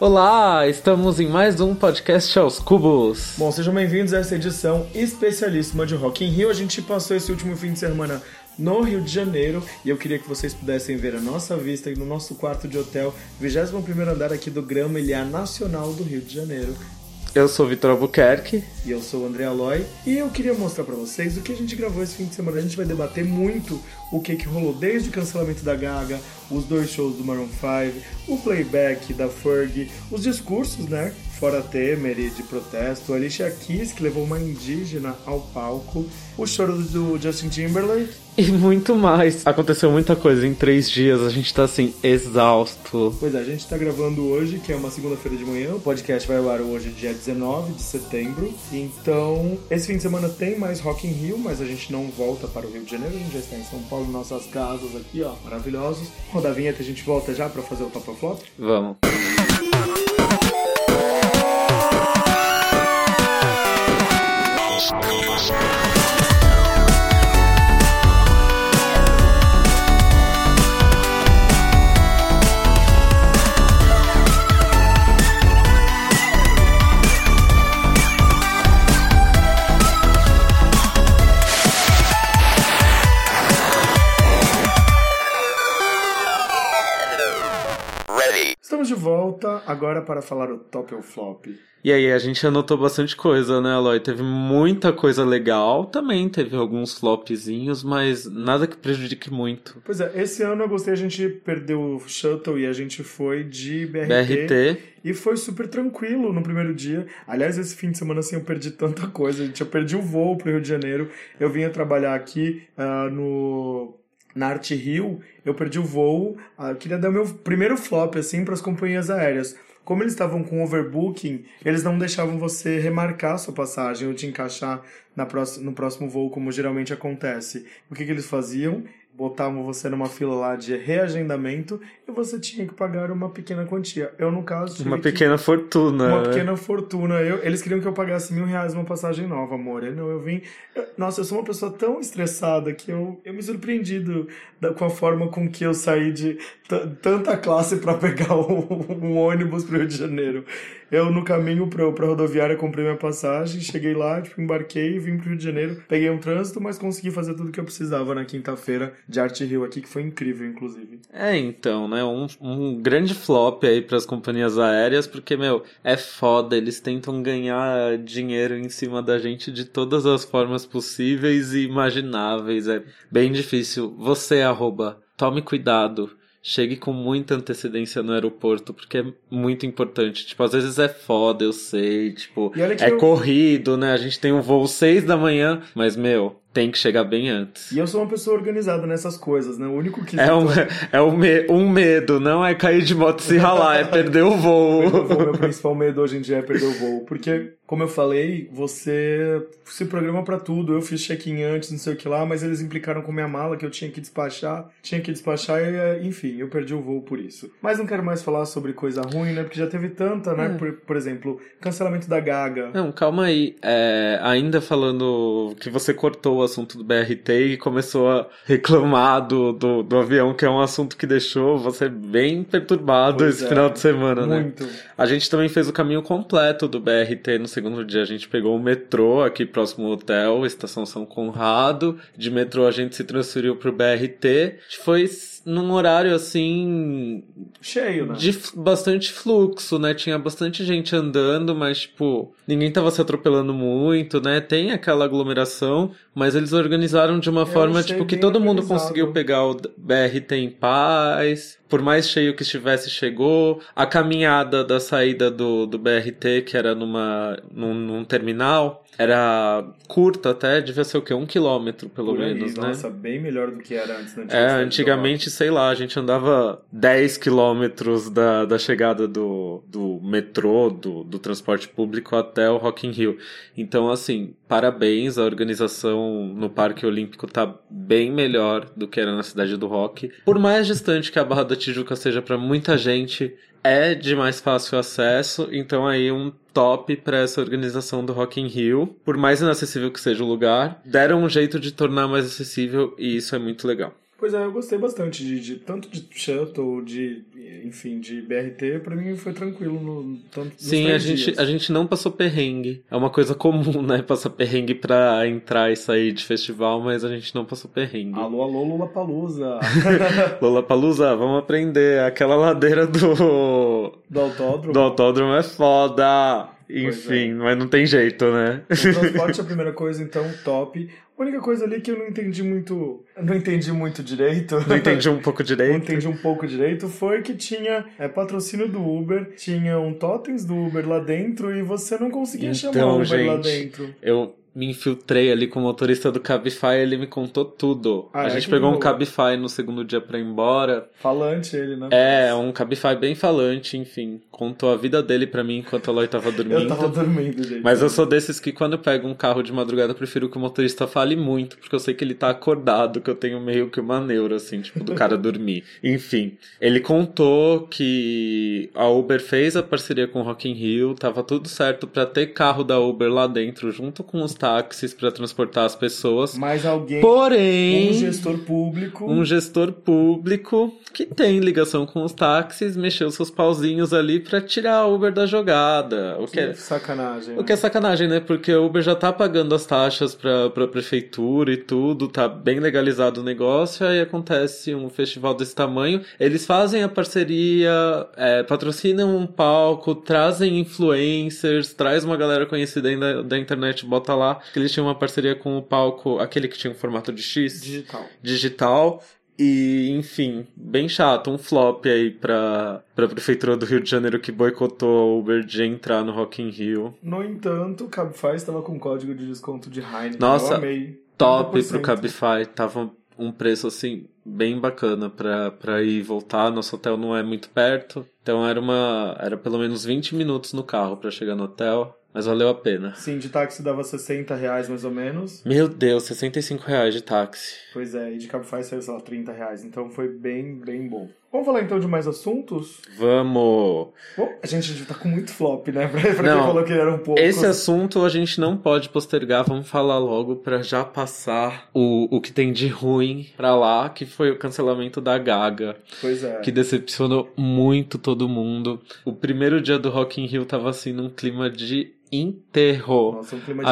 Olá, estamos em mais um podcast aos cubos. Bom, sejam bem-vindos a essa edição especialíssima de Rock in Rio. A gente passou esse último fim de semana no Rio de Janeiro, e eu queria que vocês pudessem ver a nossa vista no nosso quarto de hotel, 21º andar aqui do Grã-Militar Nacional do Rio de Janeiro. Eu sou o Vitor Albuquerque. E eu sou o André Aloy. E eu queria mostrar pra vocês o que a gente gravou esse fim de semana. A gente vai debater muito o que rolou desde o cancelamento da Gaga, os dois shows do Maroon 5, o playback da Fergie, os discursos, né? Fora Temer e de protesto, a Alicia Keys, que levou uma indígena ao palco, o choro do Justin Timberlake. E muito mais. Aconteceu muita coisa em 3 dias, a gente tá assim, exausto. Pois é, a gente tá gravando hoje, que é uma segunda-feira de manhã. O podcast vai ao ar hoje, dia 19 de setembro. Então, esse fim de semana tem mais Rock in Rio, mas a gente não volta para o Rio de Janeiro. A gente já está em São Paulo, nossas casas aqui, ó, maravilhosos. Roda a vinheta, a gente volta já pra fazer o Top of Flop? Vamos. De volta agora para falar o top ou flop. E aí, a gente anotou bastante coisa, né, Aloy? Teve muita coisa legal, também teve alguns flopzinhos, mas nada que prejudique muito. Pois é, esse ano eu gostei, a gente perdeu o shuttle e a gente foi de BRT. E foi super tranquilo no primeiro dia. Aliás, esse fim de semana, assim, eu perdi tanta coisa, gente. Eu perdi o voo pro Rio de Janeiro, eu vinha trabalhar aqui na ArtRio, eu perdi o voo. Eu queria dar meu primeiro flop, assim, para as companhias aéreas. Como eles estavam com overbooking, eles não deixavam você remarcar a sua passagem ou te encaixar no próximo voo, como geralmente acontece. O que eles faziam? Botavam você numa fila lá de reagendamento e você tinha que pagar uma pequena quantia. Eu, no caso... Uma pequena fortuna. Eles queriam que eu pagasse R$1.000 uma passagem nova, amor. Nossa, eu sou uma pessoa tão estressada que eu me surpreendi com a forma com que eu saí de tanta classe pra pegar um ônibus pro Rio de Janeiro. Eu, no caminho pra rodoviária, comprei minha passagem, cheguei lá, embarquei, vim pro Rio de Janeiro, peguei um trânsito, mas consegui fazer tudo que eu precisava na quinta-feira de ArtRio aqui, que foi incrível, inclusive. É, então, né, um grande flop aí pras companhias aéreas, porque, é foda, eles tentam ganhar dinheiro em cima da gente de todas as formas possíveis e imagináveis, é bem difícil. Você, tome cuidado. Chegue com muita antecedência no aeroporto, porque é muito importante. Às vezes é foda, eu sei, corrido, né? A gente tem um voo 6 da manhã, mas, tem que chegar bem antes. E eu sou uma pessoa organizada nessas coisas, né? O único que... É um medo, não é cair de moto e se ralar, é perder o voo. Meu principal medo hoje em dia é perder o voo, porque, como eu falei, você se programa pra tudo. Eu fiz check-in antes, não sei o que lá, mas eles implicaram com minha mala que eu tinha que despachar e, enfim, eu perdi o voo por isso. Mas não quero mais falar sobre coisa ruim, né? Porque já teve tanta, né? Por exemplo, cancelamento da Gaga. Não, calma aí. Ainda falando que você cortou o assunto do BRT e começou a reclamar do avião, que é um assunto que deixou você bem perturbado final de semana, muito, né? A gente também fez o caminho completo do BRT no segundo dia. A gente pegou o metrô aqui próximo ao hotel, estação São Conrado. De metrô a gente se transferiu pro BRT. Foi num horário, assim... cheio, né? De bastante fluxo, né? Tinha bastante gente andando, mas, ninguém tava se atropelando muito, né? Tem aquela aglomeração, mas eles organizaram de uma forma, que todo mundo conseguiu pegar o BRT em paz. Por mais cheio que estivesse, chegou. A caminhada da saída do BRT, que era num terminal, era curta até, devia ser 1 quilômetro, pelo menos, né? Nossa, bem melhor do que era antes. Antigamente, sei lá, a gente andava 10 quilômetros da chegada do metrô, do transporte público até o Rock in Rio. Então, assim, parabéns, a organização no Parque Olímpico tá bem melhor do que era na Cidade do Rock. Por mais distante que a Barra da Tijuca seja para muita gente, é de mais fácil acesso, então aí um top para essa organização do Rock in Rio. Por mais inacessível que seja o lugar, deram um jeito de tornar mais acessível e isso é muito legal. Pois é, eu gostei bastante de tanto de shuttle, de, enfim, de BRT, pra mim foi tranquilo no tanto. Sim, a gente não passou perrengue. É uma coisa comum, né? Passar perrengue pra entrar e sair de festival, mas a gente não passou perrengue. Alô, alô, Lollapalooza. Lollapalooza, vamos aprender. Aquela ladeira do autódromo. Do autódromo é foda. Enfim, é. Mas não tem jeito, né? O transporte é a primeira coisa, então, top. A única coisa ali que eu não entendi um pouco direito foi que tinha patrocínio do Uber, tinha um totens do Uber lá dentro e você não conseguia chamar o Uber, gente, lá dentro. Eu me infiltrei ali com o motorista do Cabify, ele me contou tudo. A gente pegou um Cabify no segundo dia pra ir embora. Falante ele, né? É, um Cabify bem falante, enfim. Contou a vida dele pra mim enquanto a Aloy tava dormindo. Eu tava dormindo, gente. Mas eu sou desses que quando eu pego um carro de madrugada, eu prefiro que o motorista fale muito, porque eu sei que ele tá acordado, que eu tenho meio que uma neura, assim, tipo, do cara dormir. Enfim, ele contou que a Uber fez a parceria com o Rock in Rio, tava tudo certo pra ter carro da Uber lá dentro, junto com os táxis pra transportar as pessoas. Mas alguém... Porém... Um gestor público que tem ligação com os táxis, mexeu seus pauzinhos ali pra tirar a Uber da jogada. Que sacanagem. O que é sacanagem, né? Porque a Uber já tá pagando as taxas pra prefeitura e tudo, tá bem legalizado o negócio, aí acontece um festival desse tamanho, eles fazem a parceria, patrocinam um palco, trazem influencers, traz uma galera conhecida da internet, bota lá, que eles tinham uma parceria com o palco, aquele que tinha um formato de X. Digital. E, enfim, bem chato, um flop aí pra Prefeitura do Rio de Janeiro que boicotou a Uber de entrar no Rock in Rio. No entanto, o Cabify estava com código de desconto de Heineken. Nossa, eu amei. Top 30%. Pro Cabify, tava um preço, assim, bem bacana pra ir e voltar. Nosso hotel não é muito perto, então era pelo menos 20 minutos no carro pra chegar no hotel. Mas valeu a pena. Sim, de táxi dava R$60 mais ou menos. Meu Deus, R$65 de táxi. Pois é, e de Cabify saiu, sei lá, R$30. Então foi bem, bem bom. Vamos falar então de mais assuntos? Vamos! Bom, a gente tá com muito flop, né? Pra quem falou que era um pouco... Esse assunto a gente não pode postergar. Vamos falar logo pra já passar o que tem de ruim pra lá, que foi o cancelamento da Gaga. Pois é. Que decepcionou muito todo mundo. O primeiro dia do Rock in Rio tava assim num clima de... enterrou. Nossa, um clima de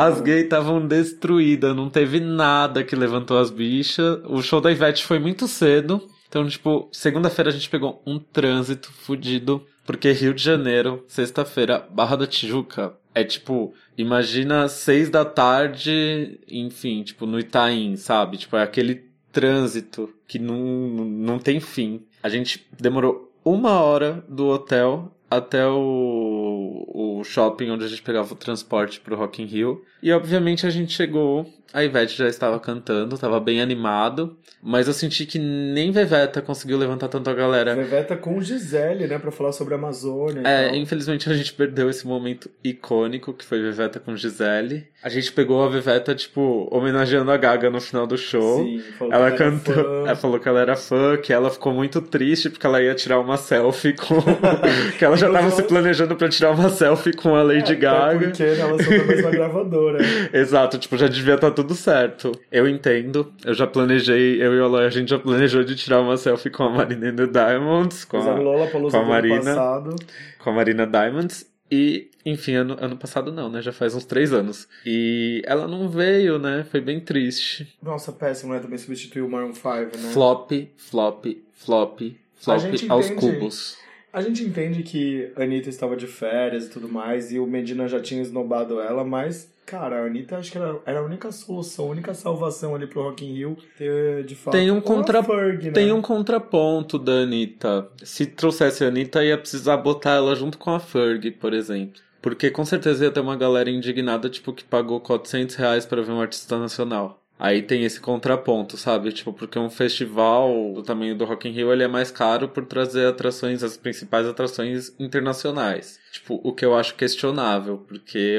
as gays estavam destruídas, não teve nada que levantou as bichas. O show da Ivete foi muito cedo, então, tipo, segunda-feira a gente pegou um trânsito fudido, porque Rio de Janeiro, sexta-feira, Barra da Tijuca, é tipo, imagina 6 da tarde, enfim, tipo, no Itaim, sabe? Tipo, é aquele trânsito que não tem fim. A gente demorou 1 hora do hotel até o shopping onde a gente pegava o transporte pro Rock in Rio. E, obviamente, a gente chegou, a Ivete já estava cantando, estava bem animado, mas eu senti que nem Veveta conseguiu levantar tanto a galera. Veveta com Gisele, né, pra falar sobre a Amazônia. É, infelizmente a gente perdeu esse momento icônico, que foi Veveta com Gisele. A gente pegou a Veveta, tipo, homenageando a Gaga no final do show. Sim, falou ela que ela cantou, era fã. Ela falou que ela era fã, que ela ficou muito triste porque ela ia tirar uma selfie com... que ela já tava se planejando pra tirar uma selfie com a Lady Gaga. Porque elas são da mesma gravadora. Exato, tipo, já devia estar tudo certo. Eu entendo, eu já planejei, eu e a Aloy, a gente já planejou de tirar uma selfie com a Marina and the Diamonds, com a Marina Diamonds, e, enfim, ano passado não, né, já faz uns 3 anos. E ela não veio, né, foi bem triste. Nossa, péssimo, né, também substituiu o Maroon 5, né. Flop aos cubos. A gente entende que a Anitta estava de férias e tudo mais, e o Medina já tinha esnobado ela, mas... Cara, a Anitta acho que era a única solução, a única salvação ali pro Rock in Rio, de fato. Tem um contraponto da Anitta. Se trouxesse a Anitta, ia precisar botar ela junto com a Fergie, por exemplo. Porque com certeza ia ter uma galera indignada, tipo, que pagou R$400 pra ver um artista nacional. Aí tem esse contraponto, sabe? Tipo, porque um festival do tamanho do Rock in Rio, ele é mais caro por trazer atrações, as principais atrações internacionais. Tipo, o que eu acho questionável, porque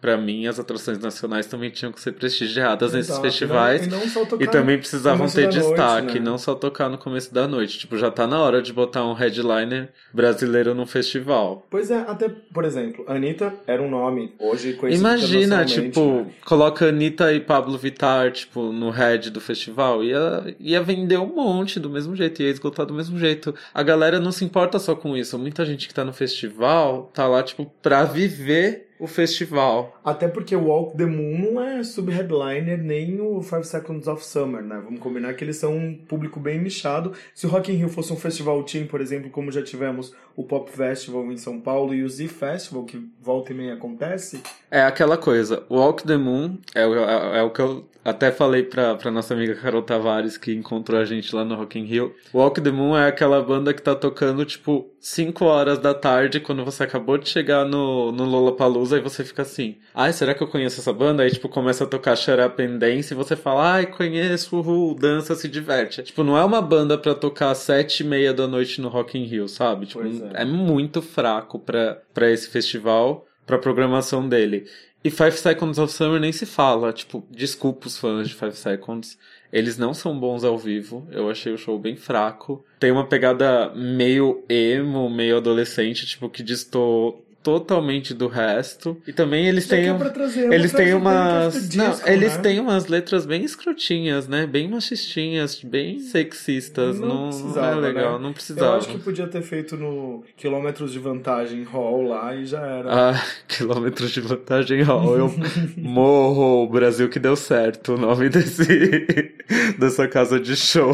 pra mim as atrações nacionais também tinham que ser prestigiadas nesses festivais. Não, e, não só tocar e também precisavam ter destaque, noite, né? Não só tocar no começo da noite. Tipo, já tá na hora de botar um headliner brasileiro num festival. Pois é, até, por exemplo, Anitta era um nome hoje conhecido internacionalmente. Imagina, tipo, né? Coloca Anitta e Pabllo Vittar, tipo, no head do festival, ia vender um monte do mesmo jeito, ia esgotar do mesmo jeito. A galera não se importa só com isso. Muita gente que tá no festival tá lá, tipo, pra viver o festival. Até porque o Walk the Moon não é sub-headliner nem o 5 Seconds of Summer, né? Vamos combinar que eles são um público bem nichado. Se o Rock in Rio fosse um festival team, por exemplo, como já tivemos o Pop Festival em São Paulo e o Z Festival, que volta e meia acontece... É aquela coisa, o Walk the Moon é o que eu até falei pra nossa amiga Carol Tavares, que encontrou a gente lá no Rock in Rio. O Walk the Moon é aquela banda que tá tocando, tipo, 5 horas da tarde, quando você acabou de chegar no Lollapalooza, e você fica assim, ai, será que eu conheço essa banda? Aí, tipo, começa a tocar Shut Up and Dance, e você fala, ai, conheço, uhul, dança, se diverte. Tipo, não é uma banda pra tocar às 7h30 da noite no Rock in Rio, sabe? Tipo, é muito fraco pra esse festival, pra programação dele. E Five Seconds of Summer nem se fala, tipo, desculpa os fãs de Five Seconds, eles não são bons ao vivo, eu achei o show bem fraco. Tem uma pegada meio emo, meio adolescente, tipo, que distou totalmente do resto. E também eles têm têm umas letras bem escrotinhas, né? Bem machistinhas, bem sexistas. Não é legal, né? Não precisava. Eu acho que podia ter feito no Quilômetros de Vantagem Hall lá e já era. Ah, Quilômetros de Vantagem Hall. Eu morro, o Brasil que deu certo o nome dessa casa de show.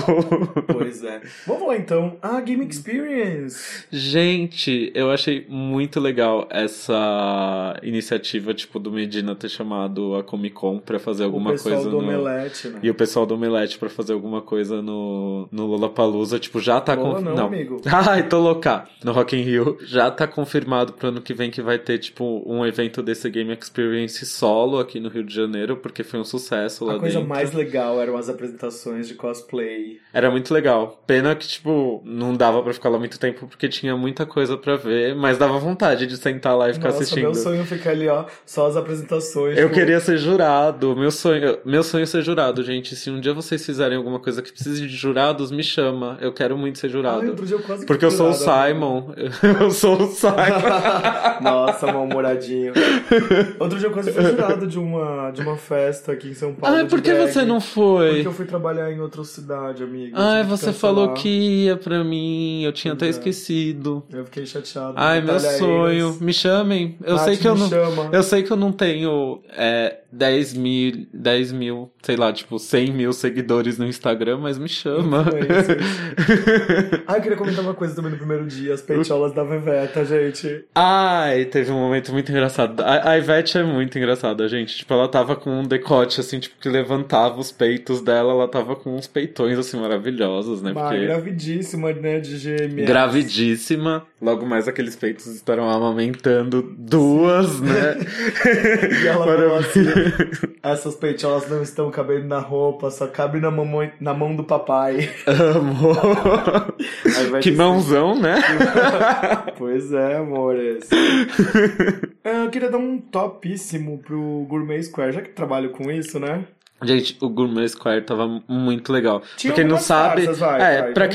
Pois é. Vamos lá então. Ah, Game Experience. Gente, eu achei muito legal essa iniciativa, tipo, do Medina ter chamado a Comic Con pra fazer alguma coisa no... Omelete, né? E o pessoal do Omelete pra fazer alguma coisa no Lollapalooza, tipo, já tá... Não, amigo. Ai, tô louca. No Rock in Rio. Já tá confirmado pro ano que vem que vai ter, tipo, um evento desse Game Experience solo aqui no Rio de Janeiro, porque foi um sucesso lá dentro. A coisa mais legal eram as apresentações de cosplay. Era muito legal. Pena que, tipo, não dava pra ficar lá muito tempo, porque tinha muita coisa pra ver, mas dava vontade de sentar lá e ficar assistindo. Meu sonho é ficar ali, ó, só as apresentações. Eu queria ser jurado. Meu sonho é ser jurado, gente. Se um dia vocês fizerem alguma coisa que precise de jurados, me chama. Eu quero muito ser jurado. Ai, outro dia eu quase porque eu sou jurado, o Simon. Eu sou o Simon. Nossa, mal-humoradinho. Outro dia eu quase fui jurado de uma festa aqui em São Paulo. Ah, por que você não foi? Porque eu fui trabalhar em outra cidade, amiga. Ah, você falou que ia pra mim. Eu tinha até esquecido. Eu fiquei chateado. Ai, meu sonho. Me chamem. Eu sei que eu não tenho 10 mil, sei lá, tipo, 100 mil seguidores no Instagram, mas me chama. Eu queria comentar uma coisa também no primeiro dia, as peitiolas da Ivete, gente. Ai, teve um momento muito engraçado. A Ivete é muito engraçada, gente. Tipo, ela tava com um decote, assim, tipo, que levantava os peitos dela, ela tava com uns peitões, assim, maravilhosos, né? Porque... gravidíssima, né, de gêmeas. Gravidíssima. Logo mais aqueles peitos estarão amamentando duas, né? E ela falou assim, essas peitiolas não estão cabendo na roupa, só cabe na mão do papai. Amor! Que mãozão, né? Pois é, amores. Eu queria dar um topíssimo pro Gourmet Square, já que trabalho com isso, né? Gente, o Gourmet Square tava muito legal. Tinha pra quem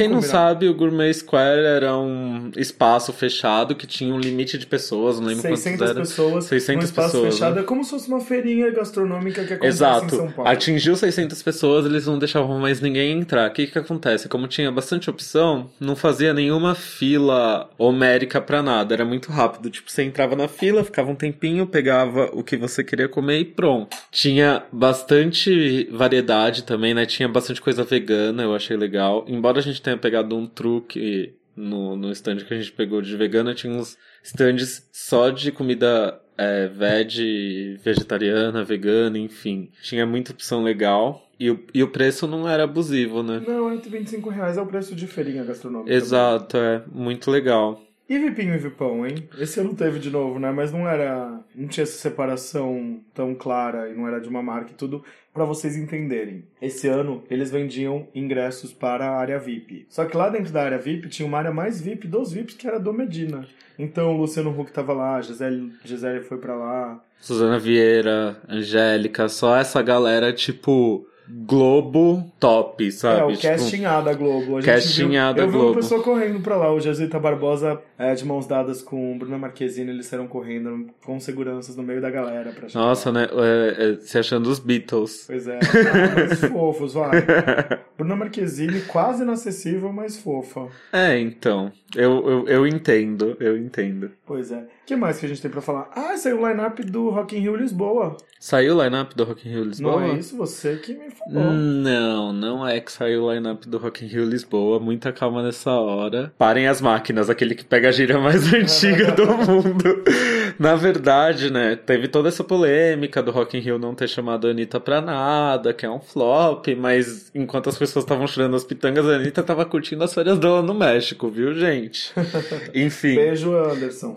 não sabe, o Gourmet Square era um espaço fechado que tinha um limite de pessoas, não lembro quantas era. 600 pessoas. Um espaço fechado, né? É como se fosse uma feirinha gastronômica que acontece em São Paulo. Atingiu 600 pessoas, eles não deixavam mais ninguém entrar. O que acontece? Como tinha bastante opção, não fazia nenhuma fila homérica pra nada. Era muito rápido. Tipo, você entrava na fila, ficava um tempinho, pegava o que você queria comer e pronto. Tinha bastante variedade também, né? Tinha bastante coisa vegana, eu achei legal. Embora a gente tenha pegado um truque no stand que a gente pegou de vegana, tinha uns stands só de comida vegetariana, vegana, enfim. Tinha muita opção legal. E o preço não era abusivo, né? Não, R$25 é o preço de feirinha gastronômica. Exato, é. Muito legal. E Vipinho e Vipão, hein? Esse ano teve de novo, né? Mas não era... Não tinha essa separação tão clara e não era de uma marca e tudo, pra vocês entenderem. Esse ano, eles vendiam ingressos para a área VIP. Só que lá dentro da área VIP, tinha uma área mais VIP dos VIPs, que era do Medina. Então, o Luciano Huck tava lá, Gisele foi pra lá. Suzana Vieira, Angélica, só essa galera, tipo... Globo top, sabe? É, o tipo, casting A da Globo. A gente casting A da Globo. Eu vi uma pessoa correndo pra lá. O Jesuíta Barbosa, de mãos dadas com o Bruna Marquezine, eles saíram correndo com seguranças no meio da galera. Pra nossa, lá, né? Se achando os Beatles. Pois é, mas fofos, vai. Bruna Marquezine, quase inacessível, mas fofa. É, então. Eu entendo. Pois é. O que mais que a gente tem pra falar? Ah, saiu o line-up do Rock in Rio Lisboa. Saiu o line-up do Rock in Rio Lisboa? Não é isso, você que me falou. Não é que saiu o line-up do Rock in Rio Lisboa. Muita calma nessa hora. Parem as máquinas, aquele que pega a gíria mais antiga do mundo. Na verdade, né, teve toda essa polêmica do Rock in Rio não ter chamado a Anitta pra nada, que é um flop, mas enquanto as pessoas estavam tirando as pitangas, a Anitta tava curtindo as férias dela no México, viu, gente? Enfim. Beijo, Anderson.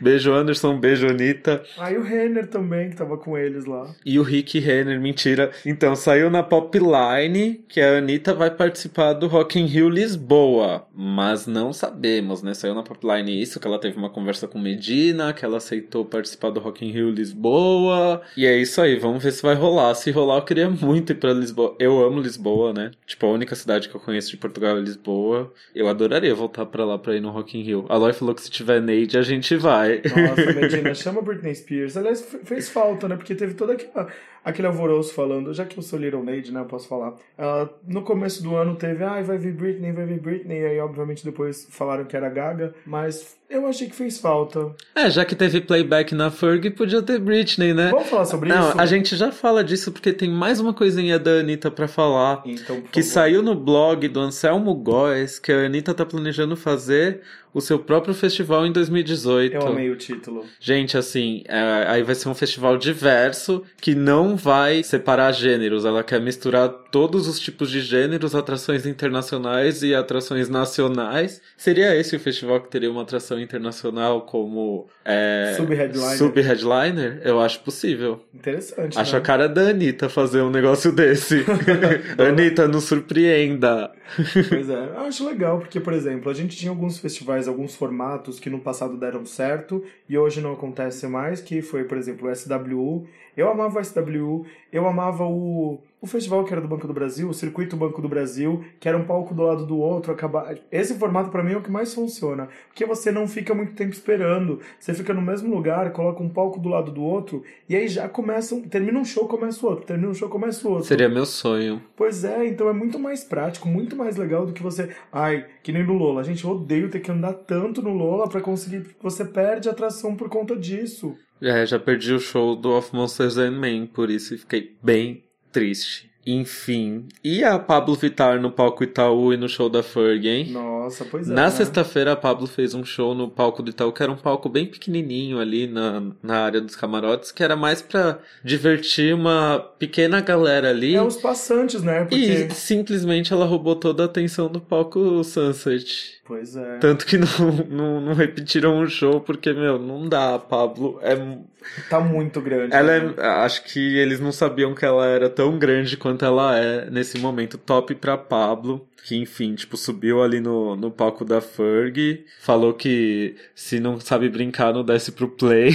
Beijo, Anderson. Beijo, Anitta. Ah, e o Renner também, que tava com eles lá. E o Rick Renner, mentira. Então, saiu na Popline que a Anitta vai participar do Rock in Rio Lisboa. Mas não sabemos, né? Saiu na Popline isso, que ela teve uma conversa com Medina, que ela aceitou participar do Rock in Rio Lisboa. E é isso aí, vamos ver se vai rolar. Se rolar, eu queria muito ir pra Lisboa. Eu amo Lisboa, né? Tipo, a única cidade que eu conheço de Portugal é Lisboa. Eu adoraria voltar pra lá pra ir no Rock in Rio. A Aloy falou que se tiver Neide, a gente vai. Nossa, Medina, chama Britney Spears. Aliás, fez falta, né? Porque teve todo aquele alvoroço falando, já que eu sou Little Neide, né? Eu posso falar. No começo do ano teve, vai vir Britney. E aí, obviamente, depois falaram que era Gaga. Mas eu achei que fez falta. É, já que teve playback na Fergie, podia ter Britney, né? Vamos falar sobre isso? Não, a gente já fala disso porque tem mais uma coisinha da Anitta pra falar. Então, por favor. Saiu no blog do Anselmo Góes que a Anitta tá planejando fazer o seu próprio festival em 2018. Eu amei o título. Gente, assim, aí vai ser um festival diverso que não vai separar gêneros. Ela quer misturar todos os tipos de gêneros, atrações internacionais e atrações nacionais. Seria esse o festival que teria uma atração internacional como... Sub-headliner? Eu acho possível. Interessante, acho, né? A cara da Anitta fazer um negócio desse. Anitta, nos surpreenda. Pois é, eu acho legal porque, por exemplo, a gente tinha alguns festivais, alguns formatos que no passado deram certo e hoje não acontece mais, que foi, por exemplo, o SWU. Eu amava o SWU, eu amava o festival que era do Banco do Brasil, o Circuito Banco do Brasil, que era um palco do lado do outro. Esse formato, pra mim, é o que mais funciona, porque você não fica muito tempo esperando, você fica no mesmo lugar, coloca um palco do lado do outro e aí já começa, termina um show, começa o outro, termina um show, começa o outro. Seria meu sonho. Pois é, então é muito mais prático, muito mais legal do que você... Ai, que nem no Lolla, gente, eu odeio ter que andar tanto no Lolla pra conseguir... Você perde a atração por conta disso. É, já perdi o show do Of Monsters and Men, por isso fiquei bem triste. Enfim, e a Pabllo Vittar no palco Itaú e no show da Fergie, hein? Nossa, pois é. Na sexta-feira a Pabllo fez um show no palco do Itaú, que era um palco bem pequenininho ali na área dos camarotes, que era mais pra divertir uma pequena galera ali. É, os passantes, né? Porque... E simplesmente ela roubou toda a atenção do palco Sunset. Pois é. Tanto que não repetiram o show, porque, meu, não dá, a Pabllo tá muito grande. Ela né? Acho que eles não sabiam que ela era tão grande quanto ela é nesse momento. Top pra Pabllo, que, enfim, tipo, subiu ali no palco da Fergie, falou que se não sabe brincar, não desce pro play.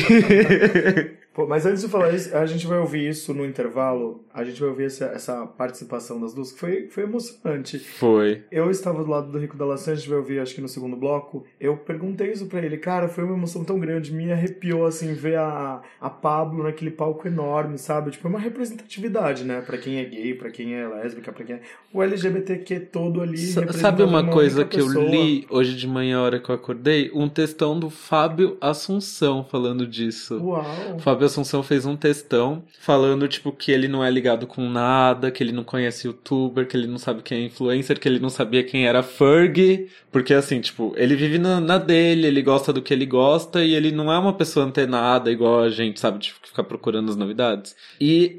Pô, mas antes de falar isso, a gente vai ouvir isso no intervalo, a gente vai ouvir essa participação das duas, que foi emocionante. Foi. Eu estava do lado do Rico da Laçã, a gente vai ouvir, acho que no segundo bloco, eu perguntei isso pra ele, cara, foi uma emoção tão grande, me arrepiou, assim, ver a Pabllo naquele palco enorme, sabe? Tipo, é uma representatividade, né? Pra quem é gay, pra quem é lésbica, pra quem é... O LGBTQ todo ali representando. Sabe uma coisa que pessoa. Eu li hoje de manhã, a hora que eu acordei? Um textão do Fábio Assunção falando disso. Uau! Fábio Assunção fez um textão falando, tipo, que ele não é ligado com nada, que ele não conhece youtuber, que ele não sabe quem é influencer, que ele não sabia quem era Fergie, porque, assim, tipo, ele vive na dele, ele gosta do que ele gosta e ele não é uma pessoa antenada igual a gente, sabe, tipo, que fica procurando as novidades. E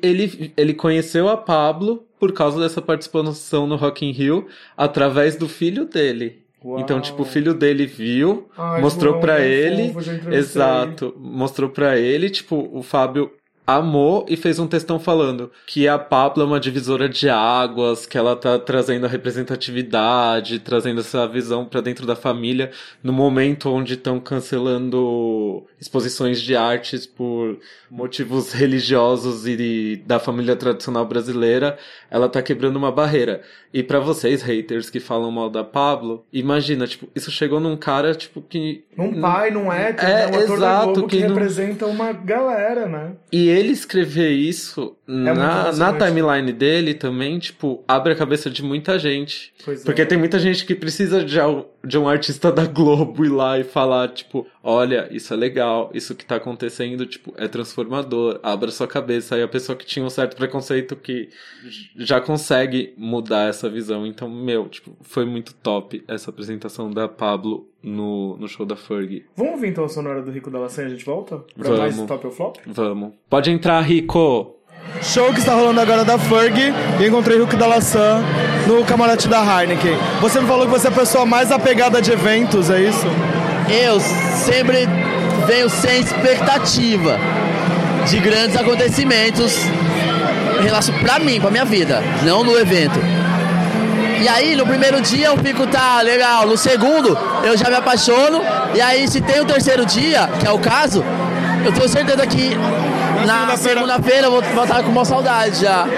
ele conheceu a Pabllo por causa dessa participação no Rock in Rio através do filho dele. Uau. Então, tipo, o filho dele viu, ai, mostrou bom, pra ele. Fofo, exato. Mostrou pra ele, tipo, o Fábio amou e fez um textão falando que a Pabllo é uma divisora de águas, que ela tá trazendo a representatividade, trazendo essa visão pra dentro da família, no momento onde estão cancelando exposições de artes por motivos religiosos e da família tradicional brasileira, ela tá quebrando uma barreira. E pra vocês, haters, que falam mal da Pabllo, imagina, tipo, isso chegou num cara, tipo, que... num pai, num hétero, é, um ator da Globo que representa uma galera, né? E ele escrever isso na timeline dele também, tipo, abre a cabeça de muita gente. Pois porque é. Tem muita gente que precisa de um artista da Globo ir lá e falar, tipo, olha, isso é legal, isso que tá acontecendo, tipo, é transformador, abra sua cabeça. Aí a pessoa que tinha um certo preconceito que já consegue mudar essa visão. Então, meu, tipo, foi muito top essa apresentação da Pabllo no show da Fergie. Vamos ouvir então a sonora do Rico da Lacenha e a gente volta? Pra vamos. Mais top ou flop? Vamos. Pode entrar, Rico! Show que está rolando agora da Fergie. Eu encontrei o Rico da Laçã no camarote da Heineken. Você me falou que você é a pessoa mais apegada de eventos, é isso? Eu sempre venho sem expectativa de grandes acontecimentos em relação pra mim, pra minha vida, não no evento. E aí, no primeiro dia eu fico, tá, legal. No segundo, eu já me apaixono. E aí, se tem o terceiro dia, que é o caso, eu tenho certeza que na segunda-feira eu vou estar com uma saudade já.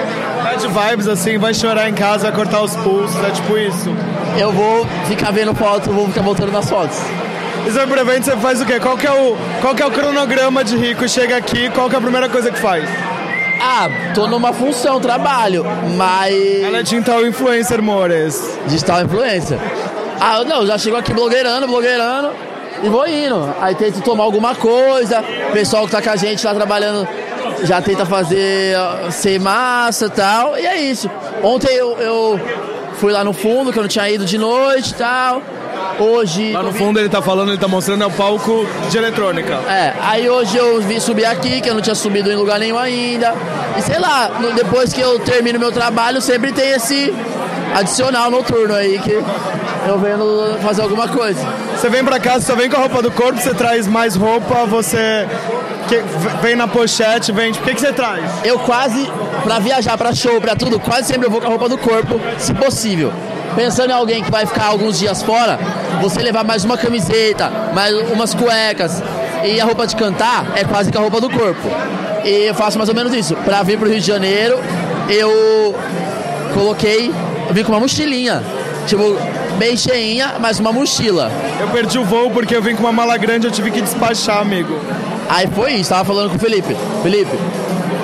Tá de vibes assim, vai chorar em casa, vai cortar os pulsos, é tipo isso? Eu vou ficar vendo foto, vou ficar voltando nas fotos. E você vai pro evento, você faz o quê? Qual que é o cronograma de Rico? Chega aqui, qual que é a primeira coisa que faz? Ah, tô numa função, trabalho, mas... Ela é digital influencer, Mores. Digital influencer. Ah, não, já chego aqui blogueirando e vou indo. Aí tento tomar alguma coisa, o pessoal que tá com a gente lá trabalhando já tenta fazer sem massa e tal, e é isso. Ontem eu fui lá no fundo, que eu não tinha ido de noite e tal. Hoje... Lá no fundo ele tá falando, ele tá mostrando, é o palco de eletrônica. É, aí hoje eu vim subir aqui, que eu não tinha subido em lugar nenhum ainda. E sei lá, depois que eu termino meu trabalho, sempre tem esse adicional noturno aí, que eu venho fazer alguma coisa. Você vem pra casa, só vem com a roupa do corpo, você traz mais roupa, você vem na pochete, vem... O que você traz? Eu quase, pra viajar, pra show, pra tudo, quase sempre eu vou com a roupa do corpo, se possível. Pensando em alguém que vai ficar alguns dias fora, você levar mais uma camiseta, mais umas cuecas e a roupa de cantar é quase que a roupa do corpo. E eu faço mais ou menos isso. Pra vir pro Rio de Janeiro, eu vim com uma mochilinha, tipo, bem cheinha, mas uma mochila. Eu perdi o voo porque eu vim com uma mala grande, eu tive que despachar, amigo. Aí foi isso, tava falando com o Felipe. Felipe,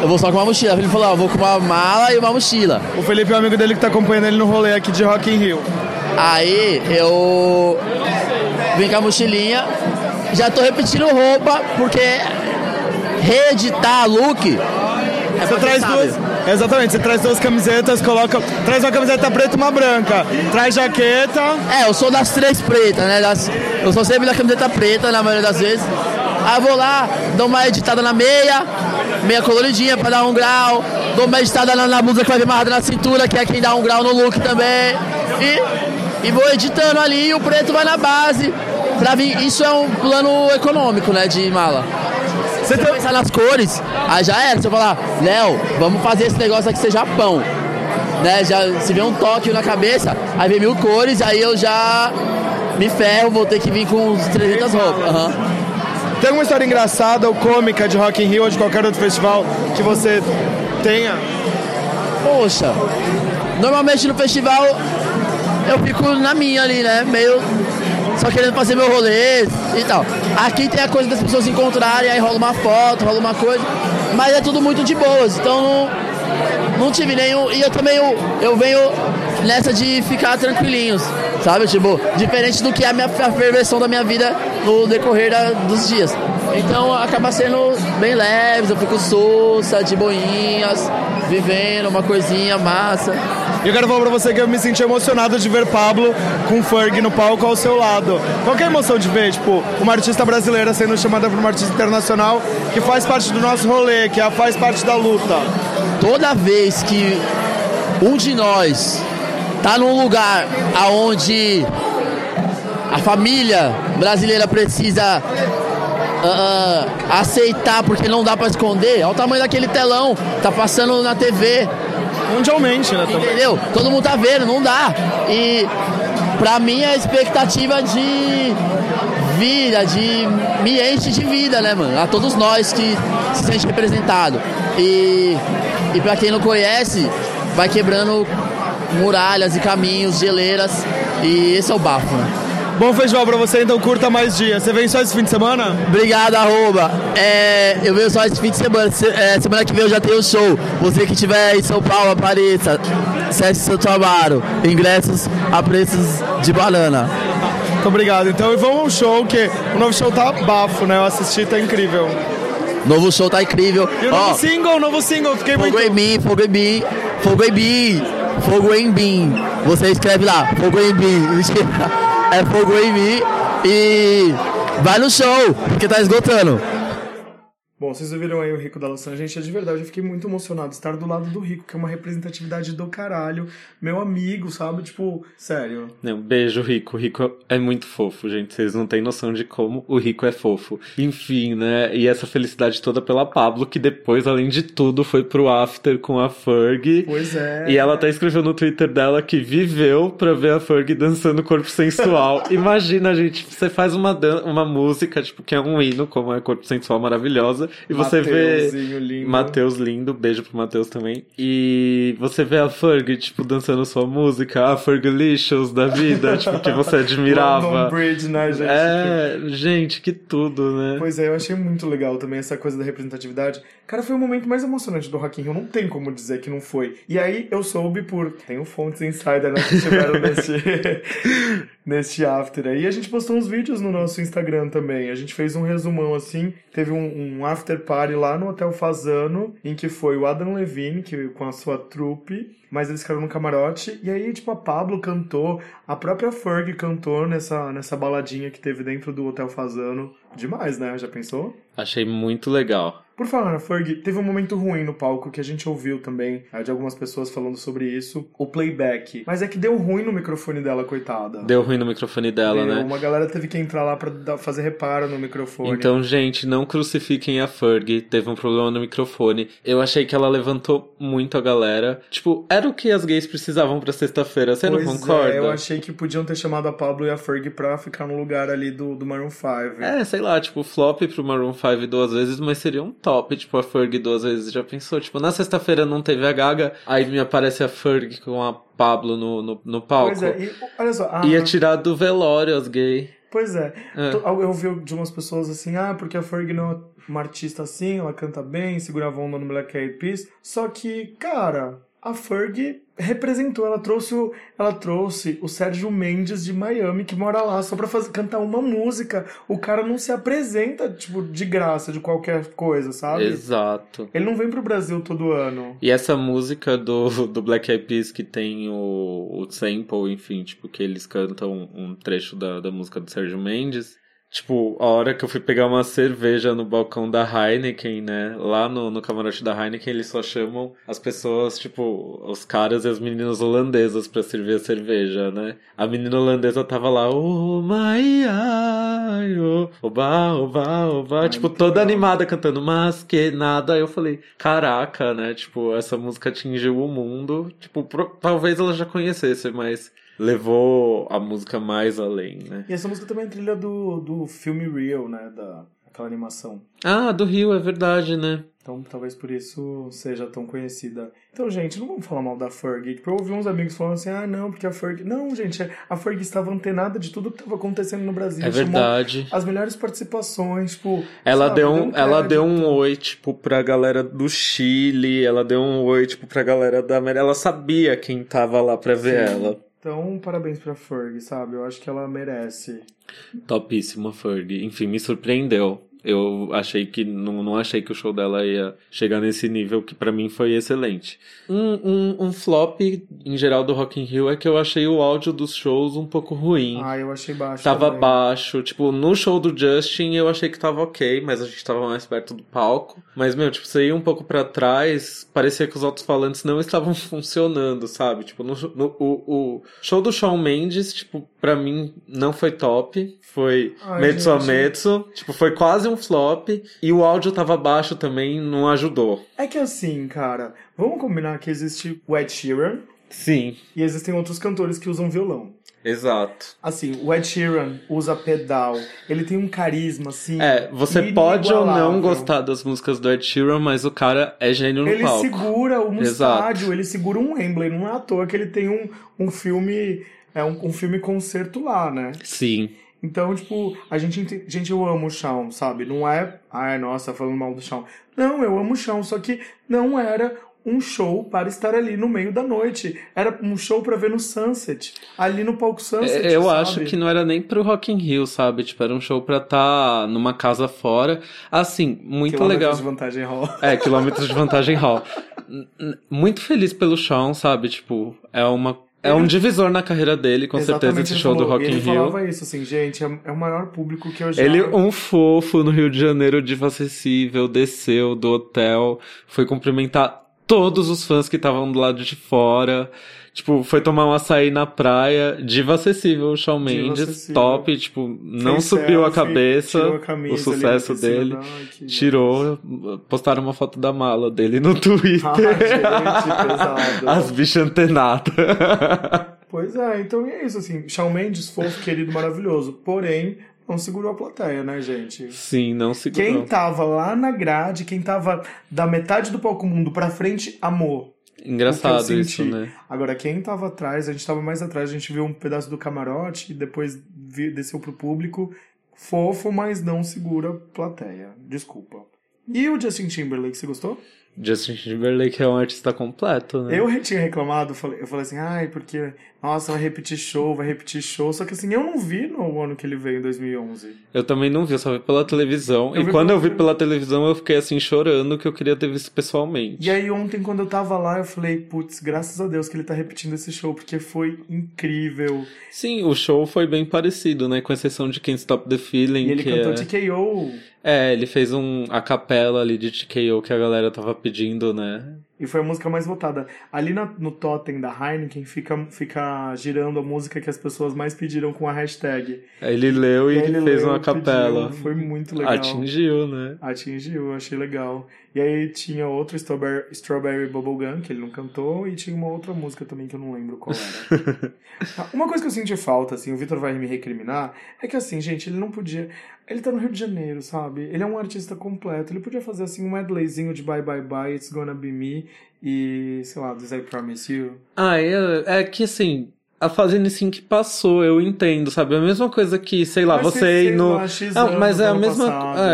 eu vou só com uma mochila. O Felipe falou, ó, vou com uma mala e uma mochila. O Felipe é um amigo dele que tá acompanhando ele no rolê aqui de Rock in Rio. Aí eu vim com a mochilinha, já tô repetindo roupa, porque reeditar look é você traz sabe. Duas. Exatamente, você traz duas camisetas, coloca. Traz uma camiseta preta e uma branca. Traz jaqueta. É, eu sou das três pretas, né? Eu sou sempre da camiseta preta, na maioria das vezes. Aí eu vou lá, dou uma editada na meia coloridinha pra dar um grau, dou uma editada na blusa que vai vir amarrada na cintura, que é quem dá um grau no look também, e vou editando ali, e o preto vai na base, pra vir, isso é um plano econômico, né, de mala. Se você pensar nas cores, aí já era, se eu falar, Léo, vamos fazer esse negócio aqui ser Japão, né, já, se vê um toque na cabeça, aí vem mil cores, aí eu já me ferro, vou ter que vir com uns 300 roupas, Tem alguma história engraçada ou cômica de Rock in Rio ou de qualquer outro festival que você tenha? Poxa, normalmente no festival eu fico na minha ali, né? Meio só querendo fazer meu rolê e tal. Aqui tem a coisa das pessoas se encontrarem, aí rola uma foto, rola uma coisa. Mas é tudo muito de boas, então não tive nenhum... E eu também eu venho nessa de ficar tranquilinhos, sabe? Tipo, diferente do que é a perversão da minha vida no decorrer dos dias. Então acaba sendo bem leves, eu fico sussa, de boinhas, vivendo uma coisinha massa. Eu quero falar pra você que eu me senti emocionado de ver Pabllo com Fergie no palco ao seu lado. Qual que é a emoção de ver, tipo, uma artista brasileira sendo chamada por uma artista internacional que faz parte do nosso rolê, que faz parte da luta? Toda vez que um de nós tá num lugar aonde a família brasileira precisa aceitar, porque não dá pra esconder. Olha o tamanho daquele telão, tá passando na TV. Mundialmente, né? Entendeu? Todo mundo tá vendo, não dá. E pra mim a expectativa de vida, de me enche de vida, né, mano? A todos nós que se sente representado. E pra quem não conhece, vai quebrando muralhas e caminhos, geleiras. E esse é o bafo, né? Bom festival pra você, então curta mais dias. Você vem só esse fim de semana? Obrigado, arroba. Eu venho só esse fim de semana. Semana que vem eu já tenho show. Você que estiver em São Paulo, apareça. Sete Santo Amaro. Ingressos a preços de banana. Muito obrigado. Então, e vamos ao show, que o novo show tá bafo, né? Eu assisti, tá incrível. Novo show tá incrível. E o novo single, fiquei muito... Fogo em mim. Você escreve lá, fogo em mim. É fogo em mim e vai no show, porque tá esgotando. Bom, vocês ouviram aí o Rico da Loçan, gente, de verdade, eu fiquei muito emocionado estar do lado do Rico, que é uma representatividade do caralho, meu amigo, sabe, tipo, sério. Um beijo, Rico, o Rico é muito fofo, gente, vocês não têm noção de como o Rico é fofo. Enfim, né, e essa felicidade toda pela Pabllo, que depois, além de tudo, foi pro after com a Fergie. Pois é. E ela até escreveu no Twitter dela que viveu pra ver a Fergie dançando corpo sensual. Imagina, gente, você faz uma música, tipo, que é um hino, como é Corpo Sensual, maravilhosa. E você vê Matheus lindo, beijo pro Matheus também. E você vê a Fergie, tipo, dançando sua música, a Fergalicious da vida, tipo, que você admirava. London Bridge, né, gente? É, gente, que tudo, né? Pois é, eu achei muito legal também essa coisa da representatividade. Cara, foi o momento mais emocionante do Rock in Rio, não tem como dizer que não foi. E aí eu soube por... Tenho fontes insider, né, que estiveram neste after aí. E a gente postou uns vídeos no nosso Instagram também. A gente fez um resumão, assim, teve um after party lá no Hotel Fasano, em que foi o Adam Levine, que com a sua trupe, mas eles ficaram no camarote, e aí, tipo, a Pabllo cantou, a própria Fergie cantou nessa baladinha que teve dentro do Hotel Fasano. Demais, né? Já pensou? Achei muito legal. Por falar na Fergie, teve um momento ruim no palco que a gente ouviu também, de algumas pessoas falando sobre isso, o playback. Mas é que deu ruim no microfone dela, coitada. Deu ruim no microfone dela, né? Uma galera teve que entrar lá pra fazer reparo no microfone. Então, gente, não crucifiquem a Fergie. Teve um problema no microfone. Eu achei que ela levantou muito a galera. Tipo, era o que as gays precisavam pra sexta-feira. Você não concorda? Eu achei que podiam ter chamado a Pabllo e a Fergie pra ficar no lugar ali do Maroon 5. É, sei lá, tipo, flop pro Maroon 5 duas vezes, mas seria um top, tipo, a Fergie duas vezes, já pensou? Tipo, na sexta-feira não teve a Gaga, aí me aparece a Fergie com a Pabllo no palco. Pois é, e olha só... Ia tirar do velório as gays. Pois é. Eu ouvi de umas pessoas assim, porque a Fergie não é uma artista assim, ela canta bem, segurava onda no Black Eyed Peas, só que, cara, a Fergie representou, ela trouxe o Sérgio Mendes de Miami, que mora lá, só pra cantar uma música. O cara não se apresenta, tipo, de graça, de qualquer coisa, sabe? Exato. Ele não vem pro Brasil todo ano. E essa música do Black Eyed Peas, que tem o sample, enfim, tipo, que eles cantam um trecho da música do Sérgio Mendes. Tipo, a hora que eu fui pegar uma cerveja no balcão da Heineken, né? Lá no camarote da Heineken, eles só chamam as pessoas, tipo, os caras e as meninas holandesas pra servir a cerveja, né? A menina holandesa tava lá, oh my eye, oh, oba, oba, oba. Ai, tipo, toda animada cantando, mas que nada. Eu falei, caraca, né? Tipo, essa música atingiu o mundo. Tipo, talvez ela já conhecesse, mas... levou a música mais além, né? E essa música também é trilha do filme Rio, né? Daquela animação. Ah, do Rio, é verdade, né? Então, talvez por isso seja tão conhecida. Então, gente, não vamos falar mal da Fergie. Tipo, eu ouvi uns amigos falando assim, não, porque a Fergie... Não, gente, a Fergie estava antenada de tudo que estava acontecendo no Brasil. É verdade. As melhores participações, tipo... Ela deu um oi, tipo, pra galera do Chile, ela deu um oi, tipo, pra galera da América. Ela sabia quem tava lá pra ver ela. Então, parabéns pra Fergie, sabe? Eu acho que ela merece. Topíssima, Fergie. Enfim, me surpreendeu. Eu achei que... Não achei que o show dela ia chegar nesse nível, que pra mim foi excelente. Um flop, em geral, do Rock in Rio é que eu achei o áudio dos shows um pouco ruim. Ah, eu achei baixo. Tava também. Baixo. Tipo, no show do Justin eu achei que tava ok, mas a gente tava mais perto do palco. Mas, meu, tipo, você ia um pouco pra trás, parecia que os alto-falantes não estavam funcionando, sabe? Tipo, o show do Shawn Mendes, tipo, pra mim não foi top. Foi Metsu a Metsu. Tipo, foi quase um flop, e o áudio tava baixo também, não ajudou. É que assim, cara, vamos combinar que existe o Ed Sheeran. Sim. E existem outros cantores que usam violão. Exato. Assim, o Ed Sheeran usa pedal, ele tem um carisma, assim... É, você pode ou não gostar das músicas do Ed Sheeran, mas o cara é gênio no palco. Ele segura um estádio, ele segura um Wembley, não é à toa que ele tem um filme... É um filme concerto lá, né? Sim. Então, tipo, a gente eu amo o Shawn, sabe? Não é, ai, nossa, falando mal do Shawn. Não, eu amo o Shawn, só que não era um show para estar ali no meio da noite. Era um show para ver no Sunset, ali no Palco Sunset, eu sabe? Acho que não era nem pro Rock in Rio, sabe? Tipo, era um show pra estar numa casa fora. Assim, muito legal. Quilômetros de vantagem hall. É, quilômetros de vantagem hall. Muito feliz pelo Shawn, sabe? Tipo, é uma... É um divisor na carreira dele, com certeza, esse show do Rock in Rio. Ele falava isso, assim, gente, é o maior público que eu já... Ele, um fofo no Rio de Janeiro, diva acessível, desceu do hotel, foi cumprimentar todos os fãs que estavam do lado de fora, tipo, foi tomar um açaí na praia, diva acessível, Shawn Mendes, top, tipo, não subiu a cabeça, o sucesso dele, tirou, postaram uma foto da mala dele no Twitter, as bichas antenadas. Pois é, então é isso, assim, Shawn Mendes, fofo, querido, maravilhoso, porém... Não segurou a plateia, né, gente? Sim, não segurou. Quem tava lá na grade, quem tava da metade do Palco Mundo pra frente, amou. Engraçado isso, né? Agora, quem tava atrás, a gente tava mais atrás, a gente viu um pedaço do camarote e depois desceu pro público. Fofo, mas não segura a plateia. Desculpa. E o Justin Timberlake, você gostou? Justin Timberlake é um artista completo, né? Eu tinha reclamado, eu falei assim, ai, porque, nossa, vai repetir show, só que assim, eu não vi no ano que ele veio, em 2011. Eu também não vi, eu só vi pela televisão, eu vi pela televisão eu fiquei assim, chorando, que eu queria ter visto pessoalmente. E aí ontem, quando eu tava lá, eu falei, putz, graças a Deus que ele tá repetindo esse show, porque foi incrível. Sim, o show foi bem parecido, né, com exceção de Can't Stop the Feeling. E ele cantou TKO. É, ele fez a capela ali de TKO que a galera tava pedindo, né? E foi a música mais votada. Ali no totem da Heineken fica girando a música que as pessoas mais pediram com a hashtag. Ele leu e ele fez uma capela. Foi muito legal. Atingiu, né? Atingiu, achei legal. E aí tinha outro, Strawberry Bubblegum, que ele não cantou, e tinha uma outra música também que eu não lembro qual era. Uma coisa que eu senti falta, assim, o Vitor vai me recriminar, é que assim, gente, ele não podia... Ele tá no Rio de Janeiro, sabe? Ele é um artista completo. Ele podia fazer, assim, um medleyzinho de Bye Bye Bye, It's Gonna Be Me e, sei lá, Does I Promise You? Ah, é que, assim, a fase em que passou, eu entendo, sabe? É a mesma coisa que, sei lá, mas você ir no... Lá, mas é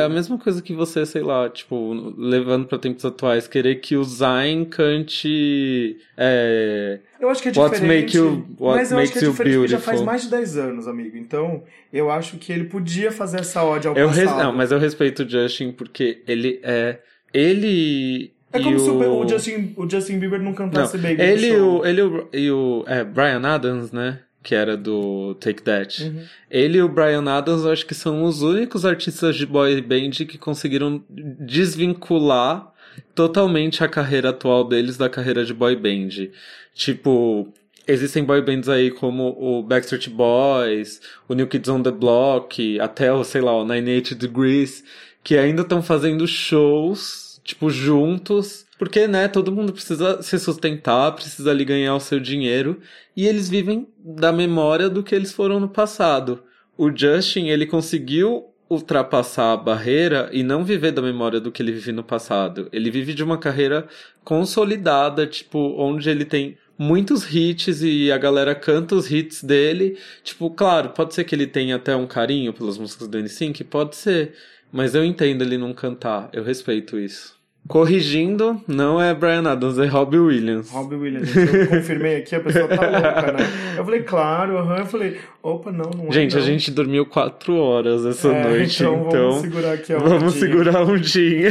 a mesma coisa que você, sei lá, tipo, levando pra tempos atuais, querer que o Zayn cante... Eu acho que é diferente, mas eu acho que é diferente porque já faz mais de 10 anos, amigo. Então, eu acho que ele podia fazer essa ode ao passado. Não, mas eu respeito o Justin porque ele é... Ele... É como se o Justin Bieber não cantasse bem. Ele e o Bryan Adams, né? Que era do Take That. Uhum. Ele e o Bryan Adams, eu acho que são os únicos artistas de boy band que conseguiram desvincular totalmente a carreira atual deles da carreira de boy band. Tipo... Existem boy bands aí como o Backstreet Boys, o New Kids on the Block, até o, sei lá, o 98 Degrees, que ainda estão fazendo shows, tipo, juntos, porque, né, todo mundo precisa se sustentar, precisa ali ganhar o seu dinheiro, e eles vivem da memória do que eles foram no passado. O Justin, ele conseguiu ultrapassar a barreira e não viver da memória do que ele vive no passado. Ele vive de uma carreira consolidada, tipo, onde ele tem... muitos hits e a galera canta os hits dele. Tipo, claro, pode ser que ele tenha até um carinho pelas músicas do NSYNC, pode ser, mas eu entendo ele não cantar, eu respeito isso. Corrigindo, não é Bryan Adams, é Robbie Williams. Robbie Williams, eu confirmei aqui, a pessoa tá louca, né? Eu falei, claro, eu falei, opa, não é. Gente, não. A gente dormiu 4 horas essa noite, então vamos segurar aqui a ondinha. Vamos segurar um dia.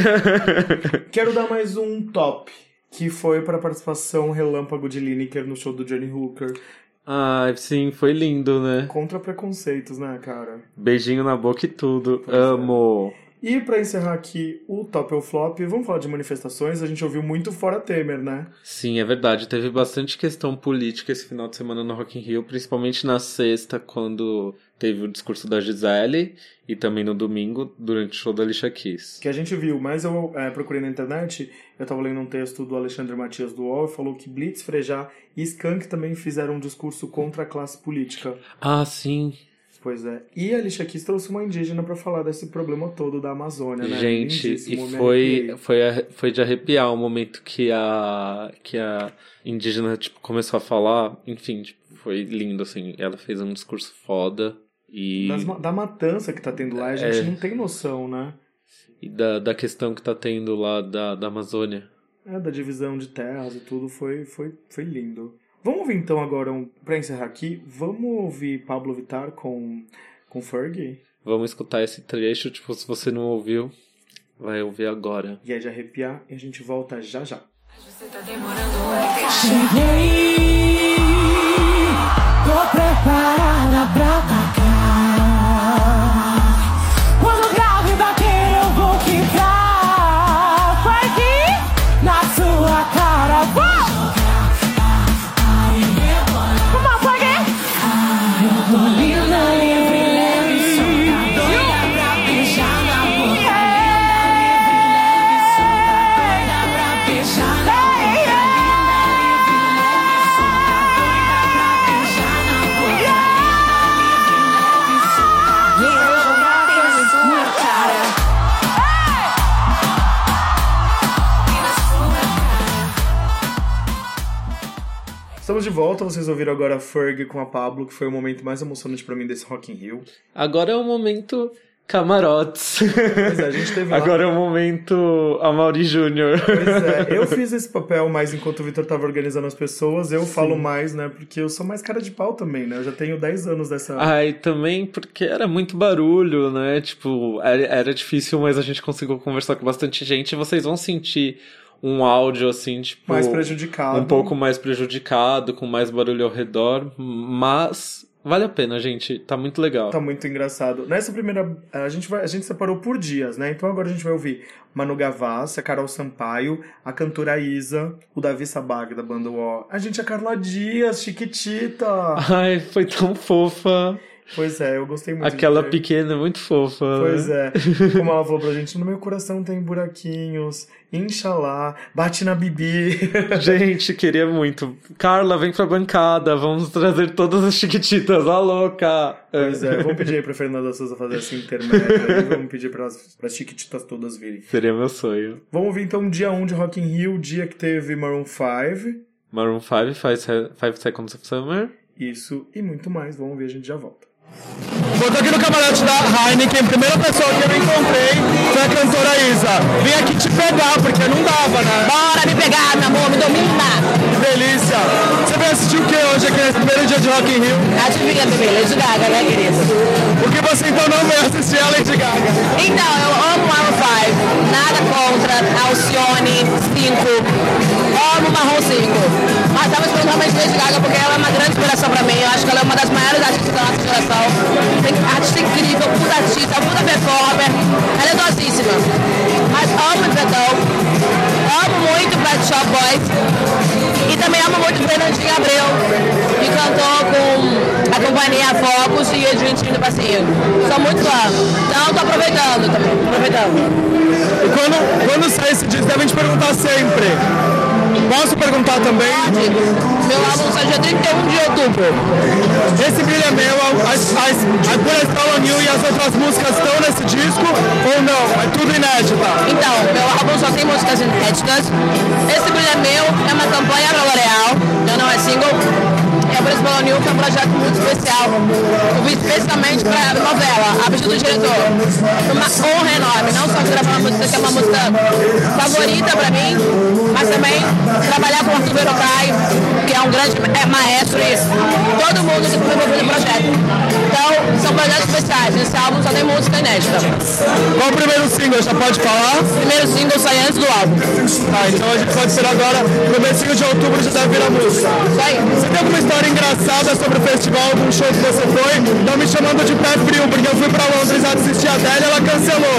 Quero dar mais um top, que foi pra participação relâmpago de Lineker no show do Johnny Hooker. Ah, sim, foi lindo, né? Contra preconceitos, né, cara? Beijinho na boca e tudo, pois amo! É. E pra encerrar aqui o Top ou Flop, vamos falar de manifestações. A gente ouviu muito fora Temer, né? Sim, é verdade. Teve bastante questão política esse final de semana no Rock in Rio, principalmente na sexta, quando teve o discurso da Gisele, e também no domingo, durante o show da Alicia Keys. Que a gente viu, mas eu procurei na internet, eu tava lendo um texto do Alexandre Matias do UOL, falou que Blitz, Frejá e Skank também fizeram um discurso contra a classe política. Ah, sim. Pois é. E a Alicia Keys trouxe uma indígena pra falar desse problema todo da Amazônia, né? Gente, e foi de arrepiar o momento que a indígena, tipo, começou a falar. Enfim, tipo, foi lindo, assim. Ela fez um discurso foda e... Da matança que tá tendo lá, a gente não tem noção, né? E da questão que tá tendo lá da Amazônia. É, da divisão de terras e tudo, foi lindo. Vamos ouvir então agora, pra encerrar aqui, vamos ouvir Pabllo Vittar com Fergie? Vamos escutar esse trecho, tipo, se você não ouviu, vai ouvir agora. E é de arrepiar e a gente volta já já. Mas você tá demorando até cheguei, tô preparada pra atacar. Quando grave bater eu vou quicar, Fergie, na sua cara, vou! Estamos de volta, vocês ouviram agora a Fergie com a Pabllo, que foi o momento mais emocionante pra mim desse Rock in Rio. Agora é o momento camarotes. Pois é, a gente teve agora lá... é o momento Amaury Júnior. Pois é, eu fiz esse papel mais enquanto o Vitor tava organizando as pessoas, eu Sim. falo mais, né, porque eu sou mais cara de pau também, né, eu já tenho 10 anos dessa... Ah, e também porque era muito barulho, né, tipo, era difícil, mas a gente conseguiu conversar com bastante gente e vocês vão sentir... um áudio, assim, tipo... mais prejudicado. Um pouco mais prejudicado, com mais barulho ao redor. Mas vale a pena, gente. Tá muito legal. Tá muito engraçado. Nessa primeira... A gente separou por dias, né? Então agora a gente vai ouvir Manu Gavassi, a Carol Sampaio, a cantora Isa, o Davi Sabag, da banda UO. A gente, a Carla Dias, Chiquitita. Ai, foi tão fofa. Pois é, eu gostei muito. Aquela pequena, muito fofa. Pois é. Como ela falou pra gente, no meu coração tem buraquinhos, Inxalá, bate na Bibi. Gente, queria muito. Carla, vem pra bancada, vamos trazer todas as Chiquititas, a louca. Pois é, vamos pedir aí pra Fernanda Souza fazer esse intermédio, vamos pedir pras Chiquititas todas virem. Seria meu sonho. Vamos ouvir então dia 1 de Rock in Rio, dia que teve Maroon 5. Maroon 5, Five Seconds of Summer. Isso e muito mais, vamos ver, a gente já volta. Eu tô aqui no camarote da Heineken, a primeira pessoa que eu me encontrei foi a cantora Isa. Vim aqui te pegar, porque não dava, né? Bora me pegar, meu amor, me domina! Que delícia! Você veio assistir o que hoje aqui nesse primeiro dia de Rock in Rio? Adivinha, bebê, Lady Gaga, né, querida? Por que você então não veio assistir a Lady Gaga? Então, eu amo Maroon 5, nada contra, Alcione, 5, amo Maroon 5. Mas tava esperando realmente Lady Gaga, porque ela é uma grande inspiração pra mim, eu acho que ela é uma das maiores artistas da nossa geração. Artista incrível, puta artista, puta performer, ela é dosíssima. Mas amo Betão, amo muito Pet Shop Boys e também amo muito Fernandinho Abreu, que cantou com a companhia Focus e Edwin do Passeio. Sou muito fã, então tô aproveitando também, E quando sai esse disco, devem te perguntar sempre. Posso perguntar também? Pode. Meu álbum sai dia 31 de outubro. Esse brilho é meu, a Pura Escola New e as outras músicas estão nesse disco ou não? É tudo inédita. Então, meu álbum só tem músicas inéditas. Esse brilho é meu, é uma campanha da L'Oréal, não é single. Amores pela União, que é um projeto muito especial. Eu vim especialmente para a novela, a pedido do diretor. Foi uma honra enorme, não só gravar uma música que é uma música favorita para mim, mas também trabalhar com o Arthur Verocai, que é um grande maestro, e todo mundo que foi envolvido no projeto. Então, são projetos especiais. Nesse álbum só tem música inédita. Qual o primeiro single? Já pode falar? O primeiro single sai antes do álbum. Tá, então a gente pode esperar agora. No primeiro single de outubro já deve vir a música. Isso aí. Você tem alguma história engraçada sobre o festival, algum show que você foi? Estão me chamando de pé frio, porque eu fui pra Londres assistir a Adele e ela cancelou.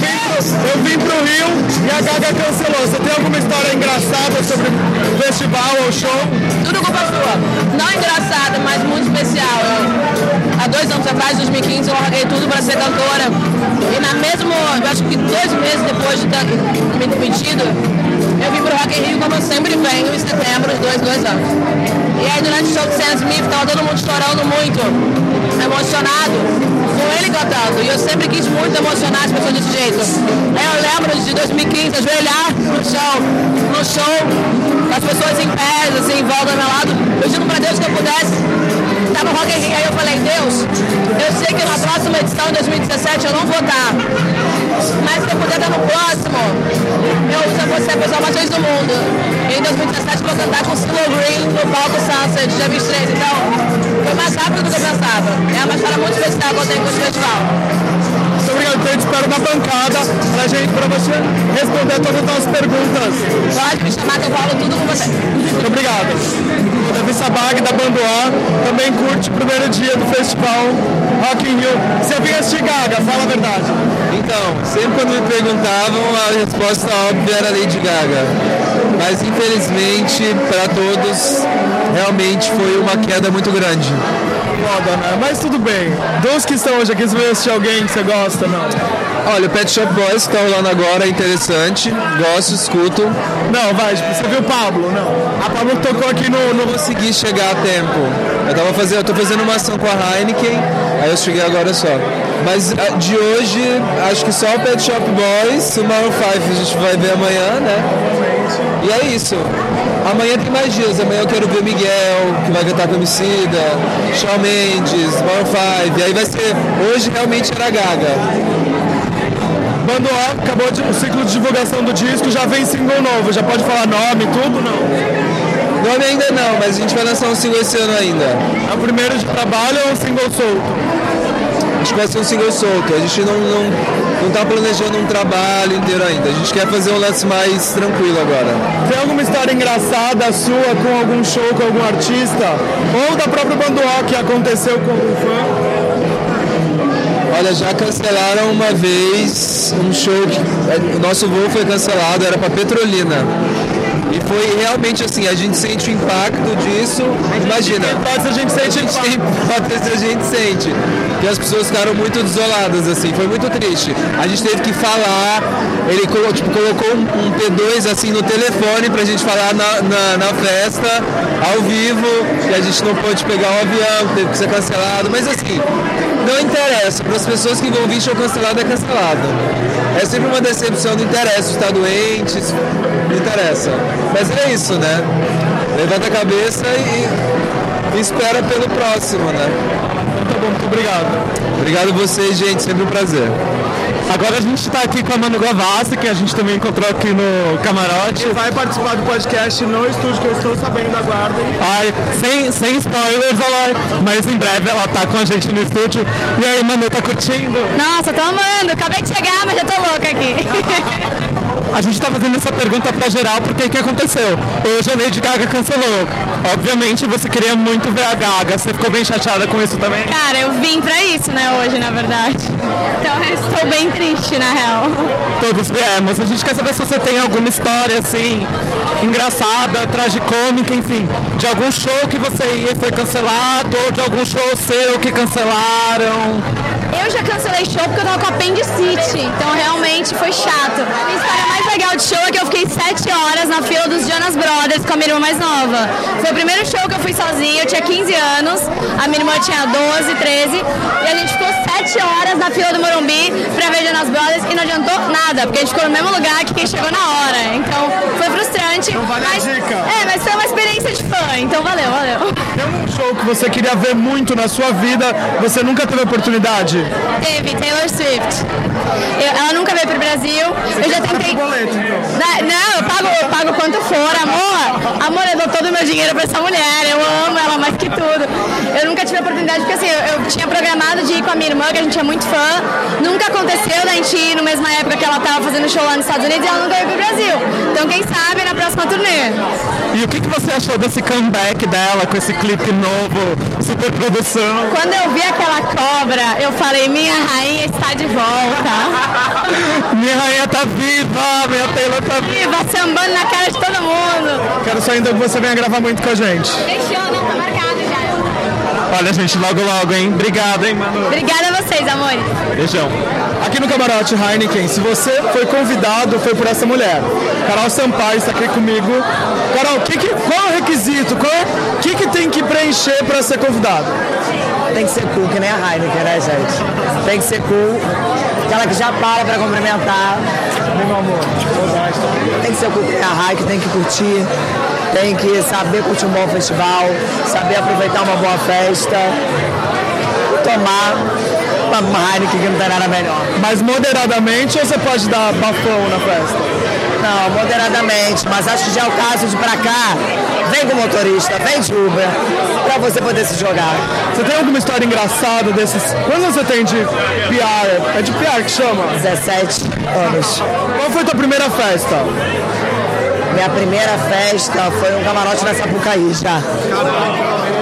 Eu vim pro Rio e a Gaga cancelou. Você tem alguma história engraçada sobre o festival ou show? Tudo culpa sua. Não engraçada, mas muito especial. Há 2 anos atrás, em 2015, eu larguei tudo pra ser cantora. E na mesma, eu acho que 2 meses depois de estar me demitido, eu vim pro Rock in Rio, como eu sempre venho, em setembro, dois anos. E aí, durante o show de Sam Smith, tava todo mundo chorando muito, emocionado, com ele cantando. E eu sempre quis muito emocionar as pessoas desse jeito. Aí eu lembro de 2015, ajoelhar no show, as pessoas em pé, assim, em volta do meu lado, pedindo pra Deus que eu pudesse estar no Rock in Rio. Aí eu falei, Deus, eu sei que na próxima edição, em 2017, eu não vou estar. Mas se eu puder estar no próximo, eu vou ser a pessoa mais feliz do mundo. E em 2017 vou cantar com o Silo Green no Palco Sunset, dia 23. Então, foi mais rápido do que eu pensava. É uma história muito especial que eu tenho com o festival. Muito obrigado, então eu te espero na bancada para você responder todas as nossas perguntas. Pode me chamar que eu falo tudo com você. Muito obrigado. O Davi Sabag, da Bandoá, também curte o primeiro dia do festival Rock in Rio. Você vem assistir Gaga, fala a verdade. Então, sempre quando me perguntavam, a resposta óbvia era Lady Gaga. Mas, infelizmente, para todos, realmente foi uma queda muito grande. Foda, né? Mas tudo bem. Dos que estão hoje aqui, você vai assistir alguém que você gosta, não? Olha, o Pet Shop Boys que tá rolando agora é interessante. Gosto, escuto. Não, vai, você viu o Pabllo? Não. A Pabllo tocou aqui no... Não consegui chegar a tempo. Eu tô fazendo uma ação com a Heineken, aí eu cheguei agora só. Mas de hoje, acho que só o Pet Shop Boys, o Maroon 5 a gente vai ver amanhã, né? E é isso. Amanhã tem mais dias. Amanhã eu quero ver o Miguel, que vai cantar com o Emicida, Shawn Mendes, Maroon 5. E aí vai ser... Hoje realmente era Gaga. Bandoá, acabou o ciclo de divulgação do disco, já vem single novo, já pode falar nome, tudo, não? Nome ainda não, mas a gente vai lançar um single esse ano ainda. É o primeiro de trabalho ou um single solto? A gente vai ser um single solto, a gente não tá planejando um trabalho inteiro ainda, a gente quer fazer um lance mais tranquilo agora. Tem alguma história engraçada sua com algum show, com algum artista? Ou da própria Bandoá que aconteceu com algum fã? Olha, já cancelaram uma vez um show, o nosso voo foi cancelado, era para Petrolina. E foi realmente assim, a gente sente o impacto disso, imagina. A gente sente. E as pessoas ficaram muito desoladas, assim, foi muito triste. A gente teve que falar, ele colocou um P2 assim no telefone pra gente falar na festa, ao vivo, e a gente não pôde pegar o avião, teve que ser cancelado, mas assim. Não interessa, para as pessoas que vão vir show cancelado é cancelado. É sempre uma decepção, não interessa, está doente, não interessa. Mas é isso, né? Levanta a cabeça e espera pelo próximo, né? Tá bom, muito obrigado. Obrigado a vocês, gente, sempre um prazer. Agora a gente está aqui com a Manu Gavassi, que a gente também encontrou aqui no camarote. E vai participar do podcast no estúdio, que eu estou sabendo, aguardem. Ai, sem spoilers, ela, mas em breve ela tá com a gente no estúdio. E aí, Manu, tá curtindo? Nossa, tô amando. Acabei de chegar, mas já tô louca aqui. A gente tá fazendo essa pergunta pra geral, porque o que aconteceu? Hoje a Lady Gaga cancelou. Obviamente você queria muito ver a Gaga. Você ficou bem chateada com isso também? Cara, eu vim pra isso, né, hoje, na verdade. Então eu estou bem triste, na real. Todos viemos. A gente quer saber se você tem alguma história, assim, engraçada, tragicômica, enfim. De algum show que você ia e foi cancelado, ou de algum show seu que cancelaram. Eu já cancelei show porque eu tava com apendicite, então realmente foi chato. A minha história mais legal de show é que eu fiquei 7 horas na fila dos Jonas Brothers com a minha irmã mais nova. Foi o primeiro show que eu fui sozinha, eu tinha 15 anos, a minha irmã tinha 12, 13, e a gente ficou 7 horas na fila do Morumbi pra ver Jonas Brothers e não adiantou nada, porque a gente ficou no mesmo lugar que quem chegou na hora, então foi frustrante. Então vale a dica. É, mas foi uma experiência de fã, então valeu, valeu. Tem um show que você queria ver muito na sua vida, você nunca teve oportunidade? Teve, Taylor Swift. Ela nunca veio pro Brasil. Eu já tentei. Boleto, então. Não, eu pago quanto for, amor. Amor, eu dou todo o meu dinheiro pra essa mulher. Eu amo ela mais que tudo. Eu nunca tive a oportunidade, porque assim, eu tinha programado de ir com a minha irmã, que a gente é muito fã. Nunca aconteceu da gente ir na mesma época que ela tava fazendo show lá nos Estados Unidos e ela nunca veio pro Brasil. Então quem sabe na próxima turnê. E o que você achou desse comeback dela, com esse clipe novo, super produção? Quando eu vi aquela cobra, eu falei, minha rainha está de volta. Minha rainha tá viva, minha Taylor tá viva. Sambando na cara de todo mundo. Quero só ainda que você venha gravar muito com a gente. Deixou, não, tá marcado já. Olha, gente, logo logo, hein? Obrigado, hein, Manu? Obrigada a vocês, amores. Beijão. Aqui no Camarote Heineken, se você foi convidado, foi por essa mulher. Carol Sampaio está aqui comigo. Carol, qual é o requisito? O que tem que preencher para ser convidado? Tem que ser cool, que nem a Heineken, né, gente? Tem que ser cool. Aquela que já para pra cumprimentar. Meu amor, tem que ser cool, que nem a Heineken, tem que curtir. Tem que saber curtir um bom festival. Saber aproveitar uma boa festa. Tomar uma Heineken que não tem nada melhor. Mas moderadamente ou você pode dar bafão na festa? Não, moderadamente, mas acho que já é o caso de pra cá, vem com motorista, vem de Uber, pra você poder se jogar. Você tem alguma história engraçada desses... Quantos você tem de PR? É de PR que chama? 17 anos. Qual foi a tua primeira festa? Minha primeira festa foi um camarote na Sapucaí, já.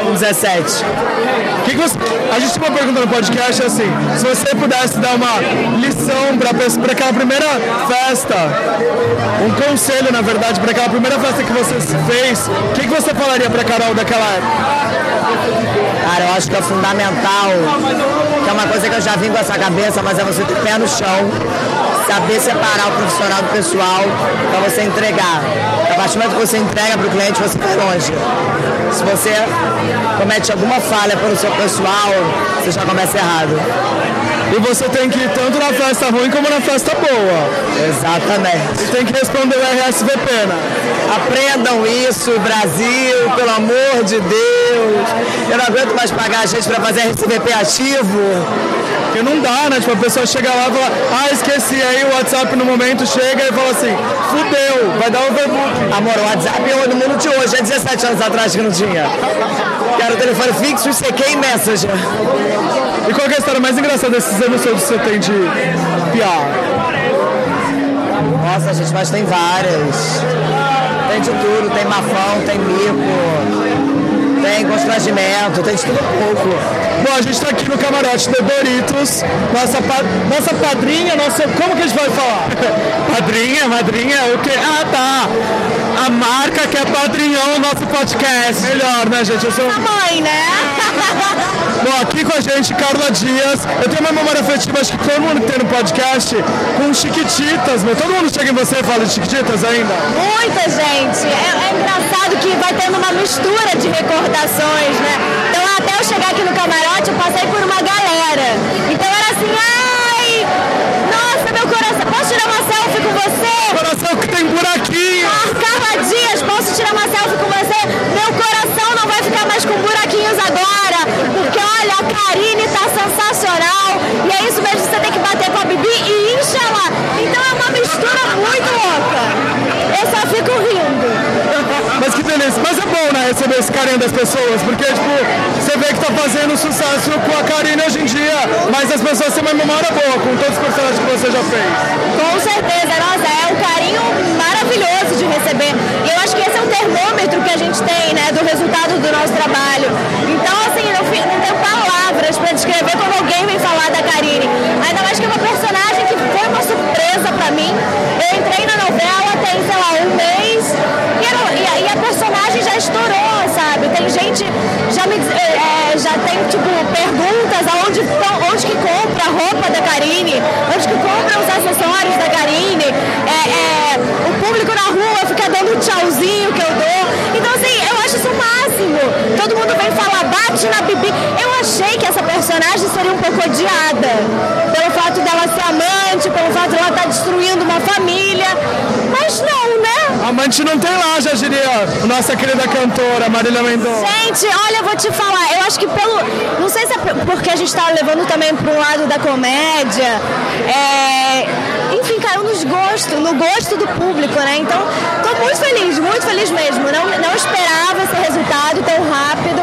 Com 17. A gente tinha uma pergunta no podcast, assim, se você pudesse dar uma lição para aquela primeira festa, um conselho, na verdade, para aquela primeira festa que você fez, o que você falaria para Carol daquela época? Cara, eu acho que é fundamental, que é uma coisa que eu já vim com essa cabeça, mas é você ter pé no chão, saber separar o profissional do pessoal para você entregar. A partir do momento que você entrega para o cliente, você vai longe. Se você comete alguma falha pelo seu pessoal, você já começa errado. E você tem que ir tanto na festa ruim como na festa boa. Exatamente. E tem que responder o RSVP, né? Aprendam isso, Brasil, pelo amor de Deus. Eu não aguento mais pagar a gente para fazer RSVP ativo. Porque não dá, né? Tipo, a pessoa chega lá e fala, ah, esqueci, aí o WhatsApp no momento chega e fala assim, fudeu, vai dar overbook. Amor, o WhatsApp é do mundo de hoje, é 17 anos atrás que não tinha. Quero telefone fixo, ICQ e Messenger. E qual que é a história mais engraçada desses anos que você tem de PR? Nossa, gente, mas tem várias. Tem de tudo, tem mafão, tem mico... Tem constrangimento, tem de tudo um pouco. Bom, a gente está aqui no camarote do Doritos, nossa padrinha, nossa... Como que a gente vai falar? Madrinha, o quê? Ah, tá! A marca que é padrinhão do nosso podcast. Melhor, né, gente? Eu sou... A mãe, né? Bom, aqui com a gente, Carla Dias. Eu tenho uma memória afetiva, acho que todo mundo que tem no podcast, com Chiquititas, meu. Todo mundo chega em você e fala de Chiquititas ainda? Muita gente. É engraçado que vai tendo uma mistura de recordações, né? Então, até eu chegar aqui no camarote, eu passei por uma galera. Então, era assim, ai, nossa, meu coração, posso tirar uma selfie com você? Coração que tem buraquinho. Carla Dias, posso tirar uma selfie com você? Meu coração não vai ficar mais com buraquinhos agora, porque olha, a Karine tá sensacional, e é isso mesmo, você tem que bater com a Bibi e incha lá. Então, é uma mistura muito louca. Eu só fico rindo. Mas que delícia, mas é bom, né, receber esse carinho das pessoas, porque, tipo, você vê que tá fazendo sucesso com a Karine hoje em dia, mas as pessoas têm uma memória boa com todos os personagens que você já fez. Com certeza, nossa, é um carinho maravilhoso de receber, e eu acho que esse é um termômetro que a gente tem, né, do resultado do nosso trabalho. Então, assim, não tenho palavras pra descrever quando alguém vem falar da Karine, ainda mais que é uma personagem que foi uma surpresa pra mim. Eu entrei na novela tem, sei lá, um mês, e a personagem já estourou, sabe? Tem gente, já tem, tipo, perguntas aonde que compra a Gaga seria um pouco odiada pelo fato dela ser amante, pelo fato dela estar destruindo uma família, mas não, né? Amante não tem lá, já diria nossa querida cantora Marília Mendonça. Gente, olha, eu vou te falar, eu acho que pelo... Não sei se é porque a gente tá levando também para um lado da comédia, enfim, caiu no gosto do público, né? Então, tô muito feliz mesmo. Não esperava esse resultado tão rápido.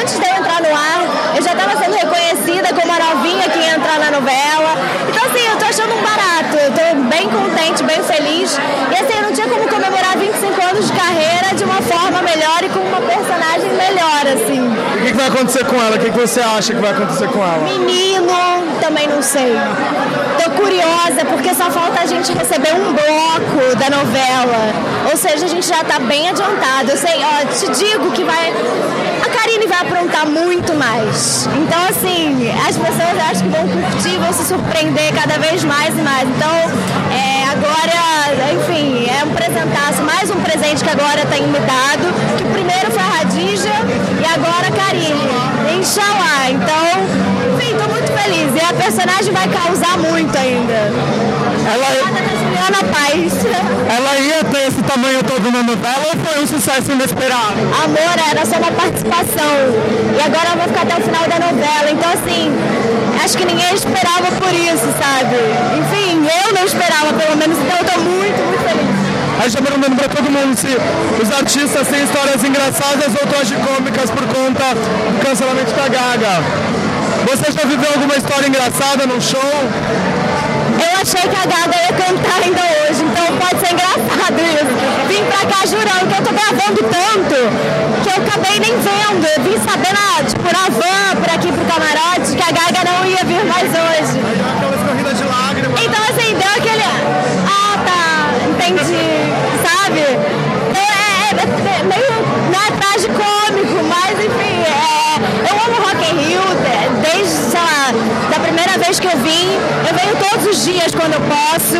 Antes de eu entrar no ar, eu já estava sendo reconhecida como a novinha que ia entrar na novela. Então, assim, eu tô achando um barato. Eu tô bem contente, bem feliz. E, assim, eu não tinha como comemorar 25 anos de carreira de uma forma melhor e com uma personagem melhor, assim. E o que vai acontecer com ela? O que você acha que vai acontecer com ela? Menino, também não sei. Tô curiosa, porque só falta a gente receber um bloco da novela. Ou seja, a gente já tá bem adiantado. Eu sei, ó, te digo que vai... A Karine vai aprontar muito mais. Então, assim, as pessoas acho que vão curtir, vão se surpreender cada vez mais e mais. Então, agora, enfim, é um presentaço, mais um presente que agora tá imitado, que primeiro foi a Radija e agora a Karine. Inxalá. Então, enfim, tô muito feliz. E a personagem vai causar muito ainda. Ela ia ter esse tamanho todo na novela ou foi um sucesso inesperado? Amor, era só uma participação. E agora eu vou ficar até o final da novela. Então, assim, acho que ninguém esperava por isso, sabe? Enfim, eu não esperava, pelo menos. Então, eu tô muito feliz. A gente tá perguntando pra todo mundo se os artistas têm histórias engraçadas ou tragicômicas por conta do cancelamento da Gaga. Você já viveu alguma história engraçada num show? Eu achei que a Gaga ia cantar ainda hoje, então pode ser engraçado isso. Vim pra cá jurando que eu tô gravando tanto que eu acabei nem vendo. Eu vim sabendo, tipo, na van, por aqui pro camarote, que a Gaga não ia vir mais hoje. Aquela escorrida de lágrimas. Então, assim, deu aquele... Ah, tá, entendi, sabe? Então, é meio, não é tragicômico, mas enfim, eu amo Rock in Rio desde, sei lá, da primeira vez que eu vim. Eu venho todos os dias quando eu posso.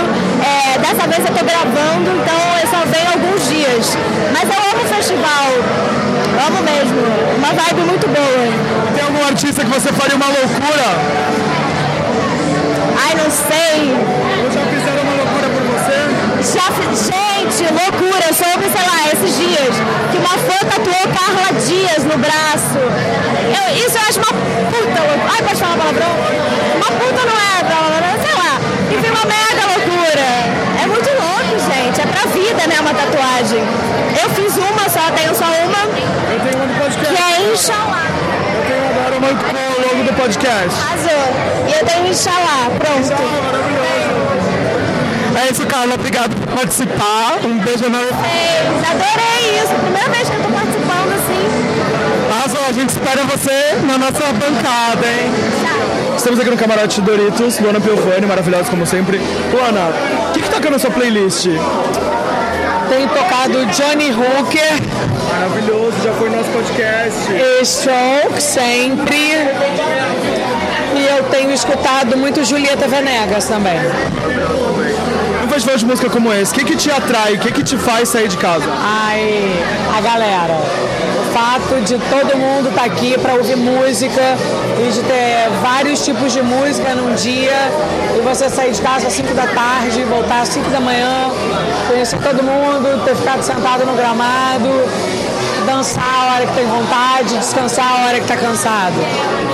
Dessa vez eu tô gravando, então eu só venho alguns dias. Mas eu amo o festival, eu amo mesmo. Uma vibe muito boa. Tem algum artista que você faria uma loucura? Ai, não sei. Eu já fizeram uma loucura por você? Gente, loucura. Eu soube, sei lá, esses dias, que uma fã tatuou Carla Dias no braço. Isso eu acho uma puta loucura. Ai, pode falar palavrão? Uma puta não é, sei lá. Enfim, uma merda loucura. É muito louco, gente. É pra vida, né, uma tatuagem. Eu fiz uma só, tenho só uma. Eu tenho uma do podcast. Que é Inxalá. Eu tenho agora uma com o logo do podcast. Arrasou. E eu tenho Inxalá. Pronto. Inxalá, maravilhoso. É isso, Carla. Obrigado por participar. Um beijo enorme. Adorei isso. Primeira vez que eu tô participando, assim. Arrasou. A gente espera você na nossa bancada, hein? Tchau. Estamos aqui no Camarote Doritos. Luana Piovani, maravilhosa como sempre. Luana, o que toca na sua playlist? Tem tocado Johnny Hooker. Maravilhoso. Já foi nosso podcast. E Strokes, sempre. E eu tenho escutado muito Julieta Venegas também. Um festival de música como esse, o que te atrai, o que te faz sair de casa? Ai, a galera. O fato de todo mundo estar aqui para ouvir música e de ter vários tipos de música num dia e você sair de casa às 5 da tarde, voltar às 5 da manhã, conhecer todo mundo, ter ficado sentado no gramado, dançar a hora que tem vontade, descansar a hora que tá cansado.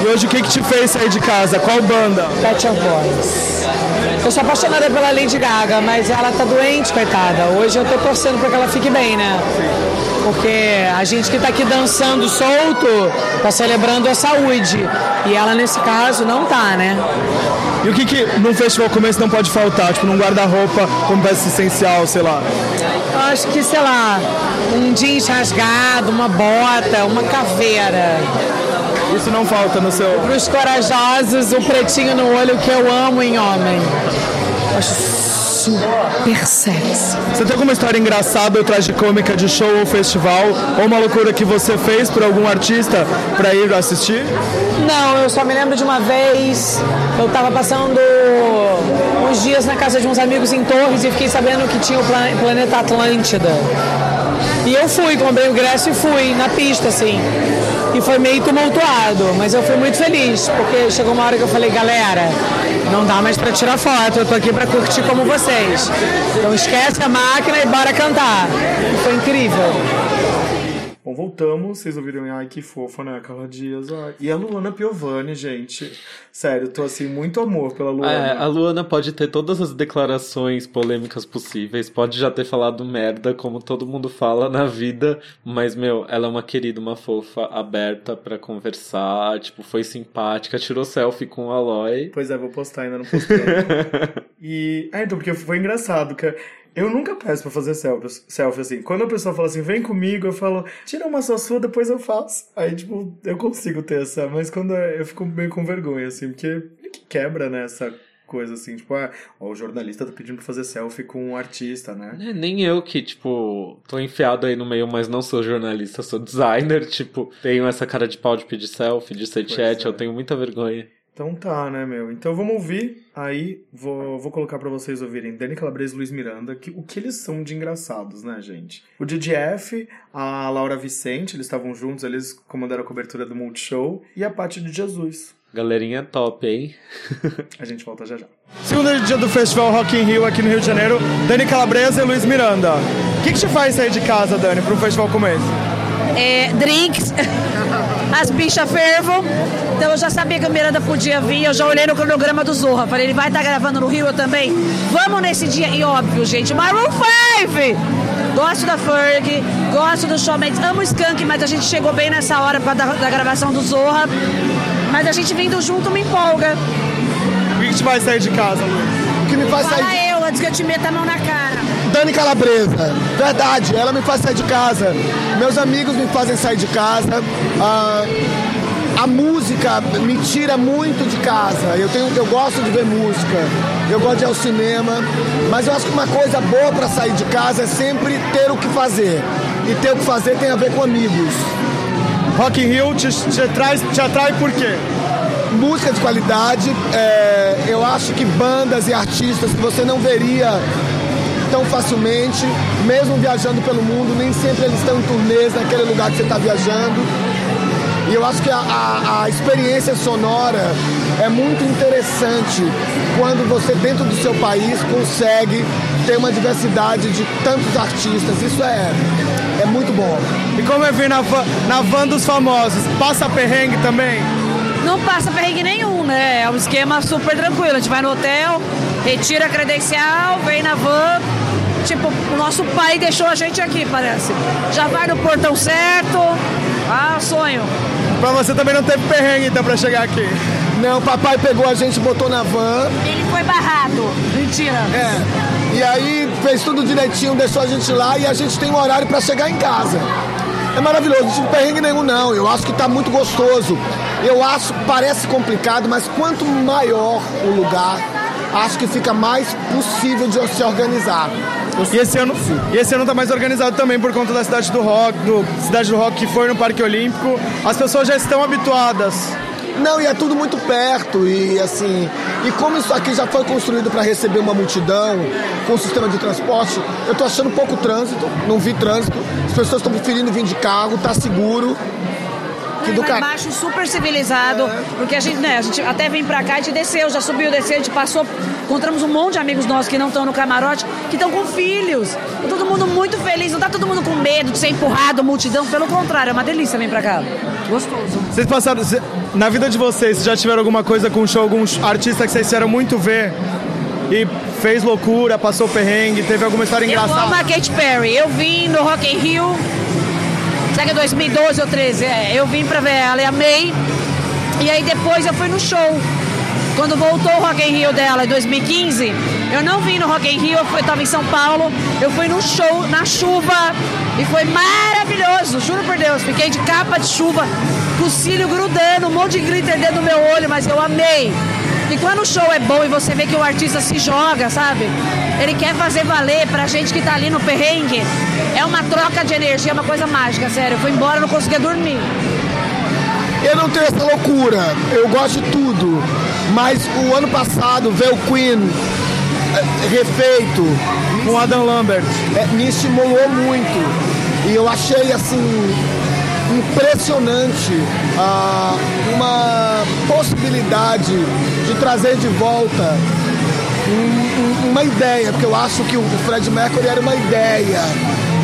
E hoje o que te fez sair de casa? Qual banda? Pet Shop Boys. Eu sou apaixonada pela Lady Gaga, mas ela tá doente, coitada. Hoje eu tô torcendo pra que ela fique bem, né? Porque a gente que tá aqui dançando solto tá celebrando a saúde. E ela, nesse caso, não tá, né? E o que num festival como esse não pode faltar? Tipo, num guarda-roupa como peça essencial, sei lá. Eu acho que, sei lá, um jeans rasgado, uma bota, uma caveira. Isso não falta no seu... Para os corajosos, o pretinho no olho que eu amo em homem. Acho super sexy. Você tem alguma história engraçada ou tragicômica de show ou festival? Ou uma loucura que você fez por algum artista para ir assistir? Não, eu só me lembro de uma vez. Eu estava passando uns dias na casa de uns amigos em Torres e fiquei sabendo que tinha o Planeta Atlântida. E eu fui, comprei o ingresso e fui, na pista, assim. e foi meio tumultuado, mas eu fui muito feliz, porque chegou uma hora que eu falei, galera, não dá mais pra tirar foto, eu tô aqui pra curtir como vocês, então esquece a máquina e bora cantar, e foi incrível. Bom, voltamos, vocês ouviram, ai que fofa, né, Carla Dias, ai. E a Luana Piovani, gente, sério, tô assim, muito amor pela Luana. É, a Luana pode ter todas as declarações polêmicas possíveis, pode já ter falado merda, como todo mundo fala na vida, mas, meu, ela é uma querida, uma fofa, aberta pra conversar, tipo, foi simpática, tirou selfie com o Aloy. Pois é, vou postar, ainda não postei. E, então, porque foi engraçado, que eu nunca peço pra fazer selfie assim. Quando a pessoa fala assim, vem comigo, eu falo, tira uma só sua, depois eu faço. Aí, tipo, eu consigo ter essa. Mas quando eu fico meio com vergonha, assim, porque quebra, né, essa coisa, assim, tipo, ah, ó, o jornalista tá pedindo pra fazer selfie com um artista, né? É, nem eu que, tipo, tô enfiado aí no meio, mas não sou jornalista, sou designer, tipo, tenho essa cara de pau de pedir selfie, de ser chat, eu tenho muita vergonha. Então tá, né, meu? Então vamos ouvir, aí vou colocar pra vocês ouvirem Dani Calabresa e Luiz Miranda, o que eles são de engraçados, né, gente? O DDF, a Laura Vicente, eles estavam juntos, eles comandaram a cobertura do Multishow, e a Paty de Jesus. Galerinha top, hein? A gente volta já já. Segundo dia do Festival Rock in Rio aqui no Rio de Janeiro, Dani Calabresa e Luiz Miranda. O que te faz sair de casa, Dani, pra um festival como esse? Drinks, as bichas fervam, então eu já sabia que o Miranda podia vir, eu já olhei no cronograma do Zorra, falei, ele vai estar gravando no Rio, eu também, vamos nesse dia, e óbvio, gente, Maroon 5, gosto da Fergie, gosto do Shawn Mendes, amo o Skank, mas a gente chegou bem nessa hora da gravação do Zorra, mas a gente vindo junto me empolga. O que te faz sair de casa, Luiz? O que me faz sair de casa? Fala eu, antes que eu te meta a mão na cara. Dani Calabresa, verdade, ela me faz sair de casa, meus amigos me fazem sair de casa, a música me tira muito de casa, eu gosto de ver música, eu gosto de ir ao cinema, mas eu acho que uma coisa boa para sair de casa é sempre ter o que fazer, e ter o que fazer tem a ver com amigos. Rock in Rio te atrai por quê? Música de qualidade, eu acho que bandas e artistas que você não veria tão facilmente, mesmo viajando pelo mundo, nem sempre eles estão em turnês naquele lugar que você está viajando. E eu acho que a experiência sonora é muito interessante quando você, dentro do seu país, consegue ter uma diversidade de tantos artistas. Isso é muito bom. E como eu vi na van dos famosos, passa perrengue também? Não passa perrengue nenhum, né? É um esquema super tranquilo. A gente vai no hotel, retira a credencial, vem na van. Tipo, o nosso pai deixou a gente aqui, parece. Já vai no portão certo. Ah, sonho. Pra você também não teve perrengue, então, pra chegar aqui? Não, o papai pegou a gente, botou na van. Ele foi barrado. Mentira. É. E aí, fez tudo direitinho, deixou a gente lá e a gente tem um horário pra chegar em casa. É maravilhoso, não tive perrengue nenhum, não. Eu acho que tá muito gostoso. Eu acho, parece complicado, mas quanto maior o lugar, acho que fica mais possível de se organizar. E esse ano tá mais organizado também por conta da Cidade do Rock, que foi no Parque Olímpico. As pessoas já estão habituadas. Não, e é tudo muito perto, e assim... E como isso aqui já foi construído para receber uma multidão, com o sistema de transporte, eu tô achando pouco trânsito, não vi trânsito, as pessoas estão preferindo vir de carro, tá seguro... Baixo super civilizado, porque a gente até vem pra cá, a gente desceu, já subiu, desceu, a gente passou, encontramos um monte de amigos nossos que não estão no camarote, que estão com filhos, todo mundo muito feliz, não tá todo mundo com medo de ser empurrado, multidão, pelo contrário, é uma delícia vir pra cá, gostoso. Vocês passaram, na vida de vocês, já tiveram alguma coisa com show, algum artista que vocês fizeram muito ver e fez loucura, passou perrengue, teve alguma história engraçada? Eu amo a Katy Perry, eu vim no Rock in Rio, será que é 2012 ou 13? Eu vim pra ver ela e amei. E aí depois eu fui no show. Quando voltou o Rock in Rio dela em 2015, eu não vim no Rock in Rio, eu tava em São Paulo. Eu fui no show, na chuva. E foi maravilhoso, juro por Deus. Fiquei de capa de chuva, com o cílio grudando, um monte de glitter dentro do meu olho, mas eu amei. E quando o show é bom e você vê que o artista se joga, sabe? Ele quer fazer valer pra gente que tá ali no perrengue. É uma troca de energia, é uma coisa mágica, sério. Eu fui embora, não conseguia dormir. Eu não tenho essa loucura. Eu gosto de tudo. Mas o ano passado, ver o Queen refeito... Com o Adam Lambert. Me estimulou muito. E eu achei, assim... impressionante uma possibilidade de trazer de volta uma ideia, porque eu acho que o Freddie Mercury era uma ideia,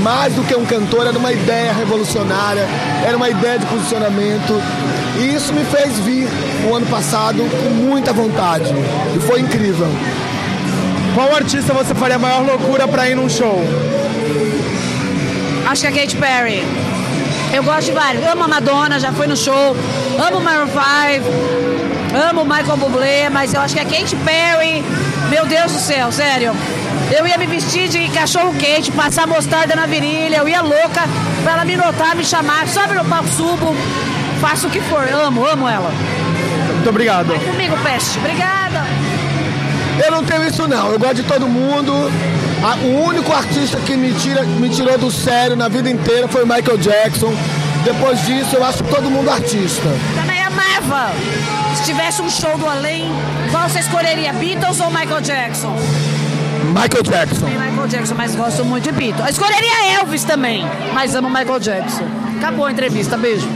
mais do que um cantor, era uma ideia revolucionária, era uma ideia de posicionamento, e isso me fez vir o ano passado com muita vontade, e foi incrível. Qual artista você faria a maior loucura pra ir num show? Acho que é Katy Perry. Eu gosto de vários. Amo a Madonna, já fui no show. Amo o Maroon 5. Amo o Michael Bublé, mas eu acho que é Katy Perry. Meu Deus do céu, sério. Eu ia me vestir de cachorro quente, passar mostarda na virilha. Eu ia louca pra ela me notar, me chamar. Sobe no palco, subo. Faço o que for. Amo ela. Muito obrigado. Vai comigo, Peste. Obrigada. Eu não tenho isso, não. Eu gosto de todo mundo. O único artista que me tirou do sério na vida inteira foi o Michael Jackson. Depois disso, eu acho todo mundo artista. Também amava. Se tivesse um show do além, qual você escolheria, Beatles ou Michael Jackson? Michael Jackson. Também Michael Jackson, mas gosto muito de Beatles. Escolheria Elvis também, mas amo Michael Jackson. Acabou a entrevista, beijo.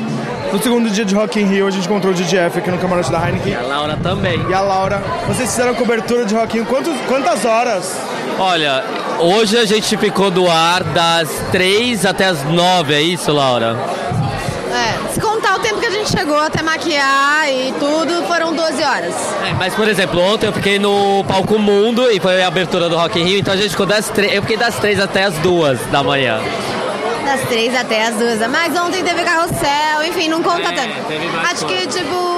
No segundo dia de Rock in Rio, a gente encontrou o DJF aqui no camarote da Heineken. E a Laura também. E a Laura. Vocês fizeram cobertura de Rock in Rio quantas horas? Olha, hoje a gente ficou do ar das 3 até as 9, é isso, Laura? É, se contar o tempo que a gente chegou até maquiar e tudo, foram 12 horas. É, mas, por exemplo, ontem eu fiquei no Palco Mundo e foi a abertura do Rock in Rio, então a gente ficou eu fiquei das 3 até as 2 da manhã. Das 3 até as 2, mas ontem teve carrossel, enfim, não conta tanto. Acho que, tipo,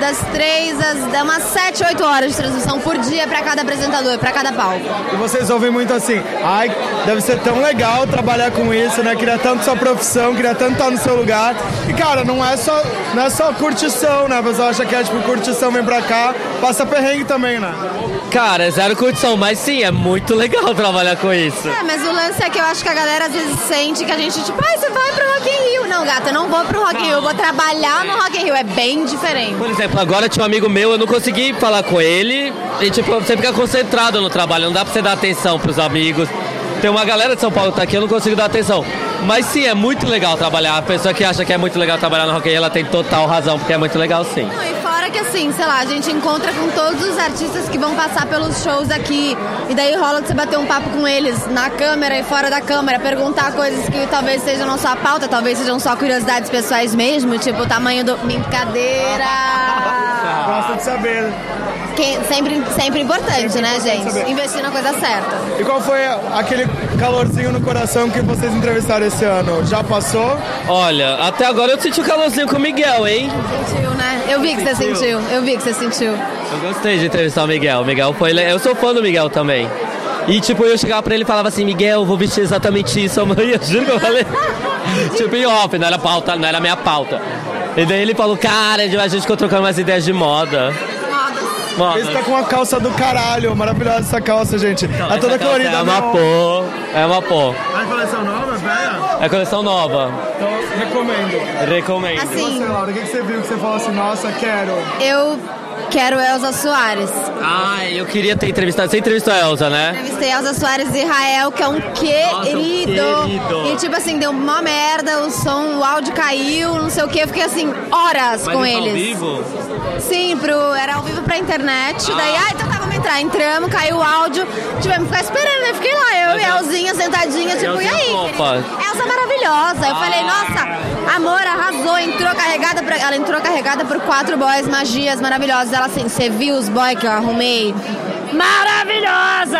das 3 às umas 7, 8 horas de transmissão por dia pra cada apresentador, pra cada palco. E vocês ouvem muito assim, ai, deve ser tão legal trabalhar com isso, né? Queria tanto sua profissão, queria tanto estar no seu lugar. E, cara, não é só curtição, né? A pessoa acha que é, tipo, curtição, vem pra cá, passa perrengue também, né? Cara, é zero curtição, mas sim, é muito legal trabalhar com isso. É, mas o lance é que eu acho que a galera às vezes sente que a gente, tipo, você vai pro Rock in Rio. Não, gata, eu não vou pro Rock in Rio, eu vou trabalhar no Rock in Rio, é bem diferente. Por exemplo, agora tinha um amigo meu, eu não consegui falar com ele, e tipo, você fica concentrado no trabalho, não dá pra você dar atenção pros amigos. Tem uma galera de São Paulo que tá aqui, eu não consigo dar atenção. Mas sim, é muito legal trabalhar, a pessoa que acha que é muito legal trabalhar no Rock in Rio, ela tem total razão, porque é muito legal, sim. Não, e fora que assim, sei lá, a gente encontra com todos os artistas que vão passar pelos shows aqui, e daí rola de você bater um papo com eles na câmera e fora da câmera, perguntar coisas que talvez sejam não só a pauta, talvez sejam só curiosidades pessoais mesmo, tipo o tamanho do... Brincadeira! Gosto de saber. Sempre importante, sempre, né, gente? Saber. Investir na coisa certa. E qual foi aquele calorzinho no coração que vocês entrevistaram esse ano? Já passou? Olha, até agora eu senti o calorzinho com o Miguel, hein? Sentiu, né? Eu vi que você sentiu. Eu gostei de entrevistar o Miguel. O Miguel foi... Eu sou fã do Miguel também. E, tipo, eu chegava pra ele e falava assim, Miguel, eu vou vestir exatamente isso amanhã. Juro que eu falei. Tipo, em off, não era pauta, não era minha pauta. E daí ele falou, cara, a gente ficou trocando umas ideias de moda. Esse tá com uma calça do caralho, maravilhosa essa calça, gente. Não, é toda colorida, né? É uma pó. É coleção nova, velha? É coleção nova. Então, recomendo. Assim, e você, Laura, o que você viu que você falou assim, nossa, quero? Eu quero Elza Soares. Ah, eu queria ter entrevistado. Você entrevistou a Elza, né? Entrevistei a Elza Soares e Rael, que é um querido. Nossa, e tipo assim, deu uma merda, o áudio caiu, não sei o que. Eu fiquei assim, horas com eles. Ao vivo? Sim, era ao vivo pra internet. Daí, então tá, vamos entrar. Entramos, caiu o áudio. Tivemos que ficar esperando, né? Fiquei lá, eu e Elzinha sentadinha, tipo, e aí? Elza maravilhosa. Eu falei, nossa, amor, arrasou. Ela entrou carregada por 4 boys magias maravilhosas. Ela assim, você viu os boys que eu arrumei? Maravilhosa!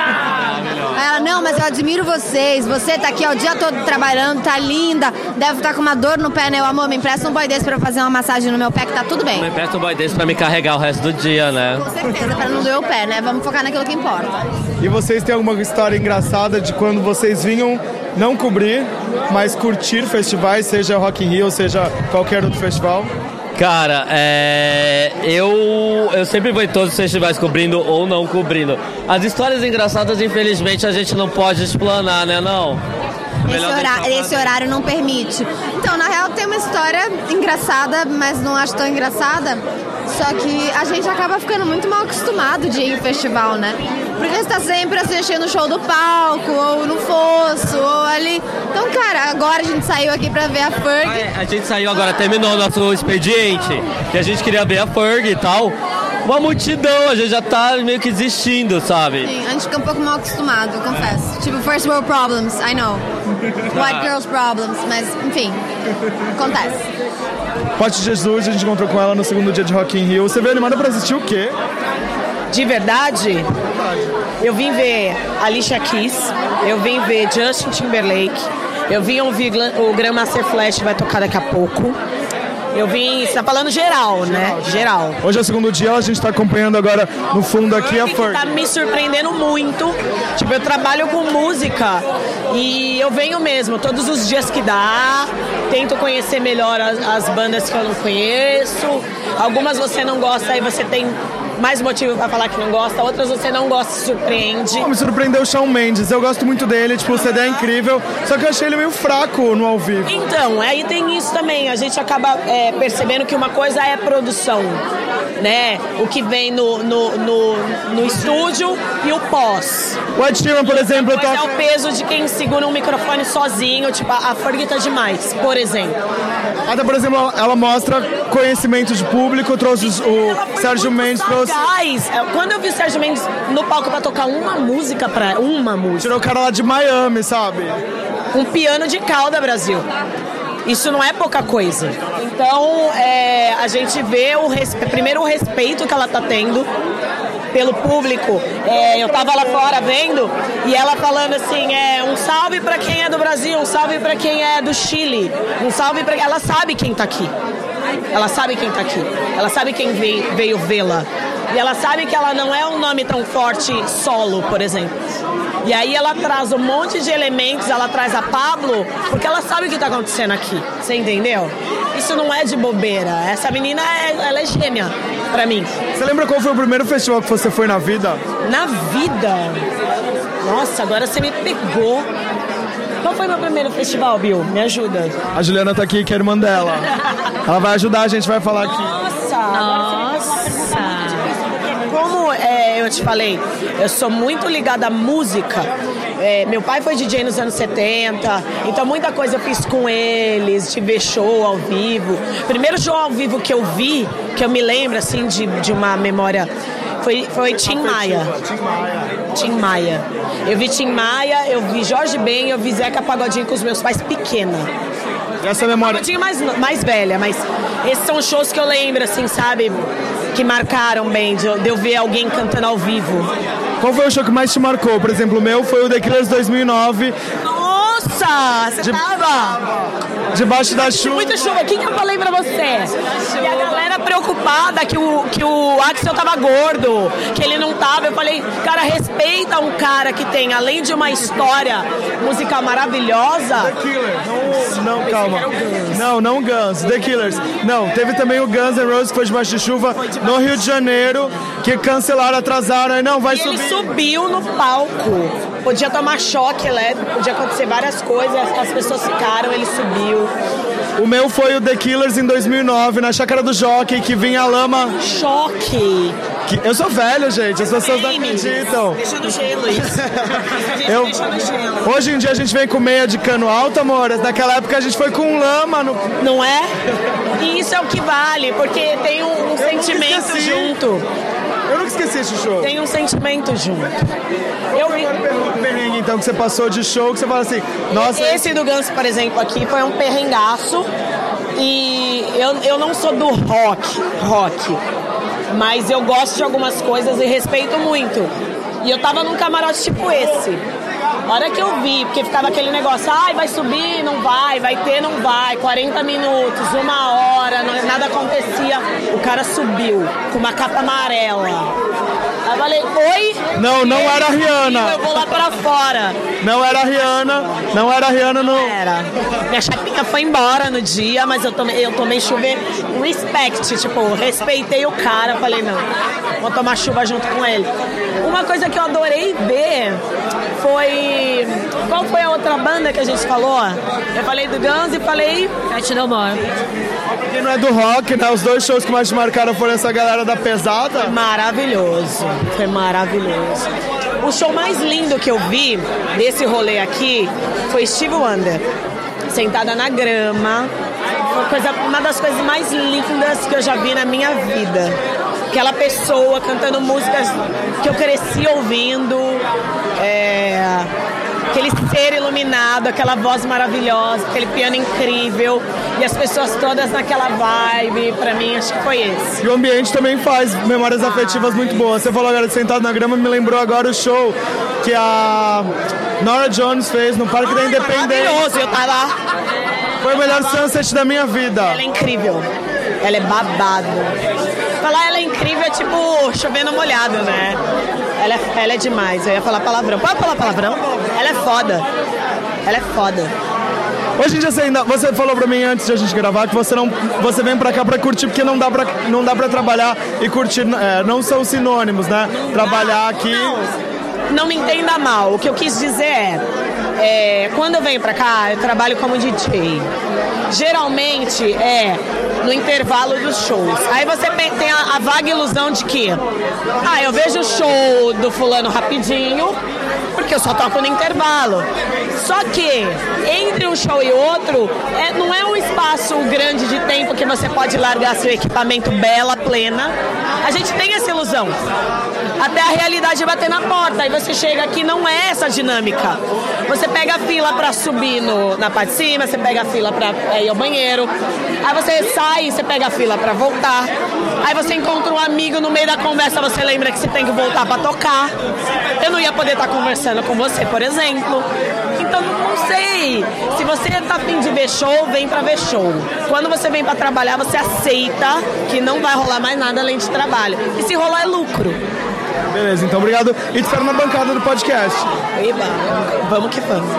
Ela, não, mas eu admiro vocês. Você tá aqui ó, o dia todo trabalhando, tá linda. Deve estar com uma dor no pé, né? Eu, amor, me empresta um boy desse pra eu fazer uma massagem no meu pé, que tá tudo bem. Me empresta um boy desse pra me carregar o resto do dia, né? Com certeza, pra não doer o pé, né? Vamos focar naquilo que importa. E vocês têm alguma história engraçada de quando vocês vinham não cobrir, mas curtir festivais, seja Rock in Rio, seja qualquer outro festival? Cara, eu sempre vou em todos os festivais cobrindo ou não cobrindo. As histórias engraçadas, infelizmente, a gente não pode explanar, né, não? Esse horário não permite. Então, na real, tem uma história engraçada, mas não acho tão engraçada. Só que a gente acaba ficando muito mal acostumado de ir em festival, né? Porque você tá sempre assistindo o show do palco, ou no fosso, ou ali. Então, cara, agora a gente saiu aqui pra ver a Fergie. A gente saiu agora, terminou o nosso expediente, que a gente queria ver a Fergie e tal. Uma multidão, a gente já tá meio que existindo, sabe? Sim, a gente fica um pouco mal acostumado, confesso. Tipo, first world problems, I know. White girls problems, mas enfim, acontece. Paty Jesus, a gente encontrou com ela no segundo dia de Rock in Rio. Você veio animada pra assistir o quê? De verdade? Eu vim ver Alicia Keys, eu vim ver Justin Timberlake, eu vim ouvir o Grandmaster Flash, vai tocar daqui a pouco. Eu vim, você tá falando geral, né? Geral. Hoje é o segundo dia, a gente tá acompanhando agora no fundo aqui a Fergie. Tá me surpreendendo muito. Tipo, eu trabalho com música e eu venho mesmo todos os dias que dá. Tento conhecer melhor as bandas que eu não conheço. Algumas você não gosta, aí você tem mais motivo pra falar que não gosta. Outras você não gosta, se surpreende. Me surpreendeu o Shawn Mendes, eu gosto muito dele. Tipo, o CD é incrível, só que eu achei ele meio fraco no ao vivo. Então, aí tem isso também. A gente acaba percebendo que uma coisa é produção, né? O que vem no estúdio e o pós. O Ed Sheeran, por exemplo, toca... é o peso de quem segura um microfone sozinho. Tipo, a Fergie tá demais, por exemplo. Até, por exemplo, ela mostra conhecimento de público. Trouxe o Sérgio Mendes, Guys, quando eu vi o Sérgio Mendes no palco pra tocar uma música, tirou o cara lá de Miami, sabe? Um piano de cauda, Brasil. Isso não é pouca coisa. Então, a gente vê primeiro o respeito que ela tá tendo pelo público. Eu tava lá fora vendo e ela falando assim, um salve pra quem é do Brasil, um salve pra quem é do Chile, um salve pra... Ela sabe quem tá aqui. Ela sabe quem tá aqui. Ela sabe quem veio vê-la. E ela sabe que ela não é um nome tão forte solo, por exemplo. E aí ela traz um monte de elementos, ela traz a Pabllo, porque ela sabe o que tá acontecendo aqui. Você entendeu? Isso não é de bobeira. Essa menina, ela é gêmea, pra mim. Você lembra qual foi o primeiro festival que você foi na vida? Na vida? Nossa, agora você me pegou. Qual foi meu primeiro festival, Bill? Me ajuda. A Juliana tá aqui, que é irmã dela. Ela vai ajudar, a gente vai falar aqui. Nossa! Como eu te falei, eu sou muito ligada à música. Meu pai foi DJ nos anos 70, então muita coisa eu fiz com eles, de ver show ao vivo. Primeiro show ao vivo que eu vi, que eu me lembro, assim, de uma memória... Foi Tim Maia. Tim Maia. Eu vi Tim Maia, eu vi Jorge Ben, eu vi Zeca Pagodinho com os meus pais pequena. Essa memória... Pagodinho mais velha, mas esses são shows que eu lembro, assim, sabe? Que marcaram bem, de eu ver alguém cantando ao vivo. Qual foi o show que mais te marcou? Por exemplo, o meu foi o The Killers 2009. Nossa, você tava... Debaixo da chuva. Muita chuva. O que eu falei pra você? E a galera preocupada que o Axel tava gordo, que ele não tava. Eu falei, cara, respeita um cara que tem, além de uma história musical maravilhosa... The Killers. Não, calma. Não Guns. The Killers. Não, teve também o Guns N' Roses, que foi debaixo de chuva, no Rio de Janeiro, que cancelaram, atrasaram, não, vai subir. Ele subiu no palco. Podia tomar choque elétrico, podia acontecer várias coisas, as pessoas ficaram, ele subiu. O meu foi o The Killers em 2009, na chácara do Jockey, que vinha a lama... Choque! Eu sou velho, gente, as pessoas não acreditam. Deixa no gelo isso. Deixa no gelo. Hoje em dia a gente vem com meia de cano alto, amores. Naquela época a gente foi com lama no... Não é? E isso é o que vale, porque tem um sentimento junto. Eu nunca esqueci esse show. Tem um sentimento junto. Eu vi. Perrengue, então, que você passou de show, que você fala assim, nossa... Esse do Guns, por exemplo, aqui foi um perrengaço. E eu não sou do rock. Mas eu gosto de algumas coisas e respeito muito. E eu tava num camarote tipo esse. A hora que eu vi, porque ficava aquele negócio, vai subir, não vai, vai ter, não vai, 40 minutos, uma hora, nada acontecia. O cara subiu com uma capa amarela. Aí eu falei, oi? Não era a Rihanna. Eu vou lá pra fora. Não era a Rihanna. Não era. Minha chapinha foi embora no dia, mas eu tomei chuva, respeitei o cara, falei, não. vão tomar chuva junto com ele. Uma coisa que eu adorei ver foi... Qual foi a outra banda que a gente falou? Eu falei do Guns e falei... Cat No More. Porque não é do rock, né? Os dois shows que mais marcaram foram essa galera da pesada. Foi maravilhoso. Foi maravilhoso. O show mais lindo que eu vi desse rolê aqui foi Steve Wonder. Sentada na grama. Uma das coisas mais lindas que eu já vi na minha vida. Aquela pessoa cantando músicas que eu cresci ouvindo. Aquele ser iluminado, aquela voz maravilhosa, aquele piano incrível e as pessoas todas naquela vibe. Pra mim, acho que foi esse. E o ambiente também faz memórias afetivas muito boas. Você falou agora de Sentado na Grama, me lembrou agora o show que a Norah Jones fez no Parque da Independência. Maravilhoso, eu tava lá. Foi o melhor sunset da minha vida. Ela é incrível. Ela é babado. Falar ela é incrível é tipo chovendo molhado, né? Ela é demais. Eu ia falar palavrão. Pode falar palavrão? Ela é foda. Ela é foda. Hoje em dia você falou pra mim antes de a gente gravar que você vem pra cá pra curtir, porque não dá pra trabalhar e curtir. Não são sinônimos, né? Trabalhar aqui... Não me entenda mal. O que eu quis dizer é quando eu venho pra cá, eu trabalho como DJ. Geralmente é no intervalo dos shows. Aí você tem a vaga ilusão de que eu vejo o show do fulano rapidinho, porque eu só toco no intervalo. Só que entre um show e outro, não é um espaço grande de tempo que você pode largar seu equipamento bela, plena. A gente tem essa ilusão. Até a realidade bater na porta. Aí você chega aqui, não é essa dinâmica. Você pega a fila pra subir na parte de cima, você pega a fila pra ir ao banheiro. Aí você sai, você pega a fila pra voltar. Aí você encontra um amigo no meio da conversa, você lembra que você tem que voltar pra tocar. Eu não ia poder estar conversando com você, por exemplo. Então, não sei. Se você tá afim de ver show, vem pra ver show. Quando você vem pra trabalhar, você aceita que não vai rolar mais nada além de trabalho. E se rolar, é lucro. Beleza, então obrigado. E te espero na bancada do podcast. Eba, vamos que vamos.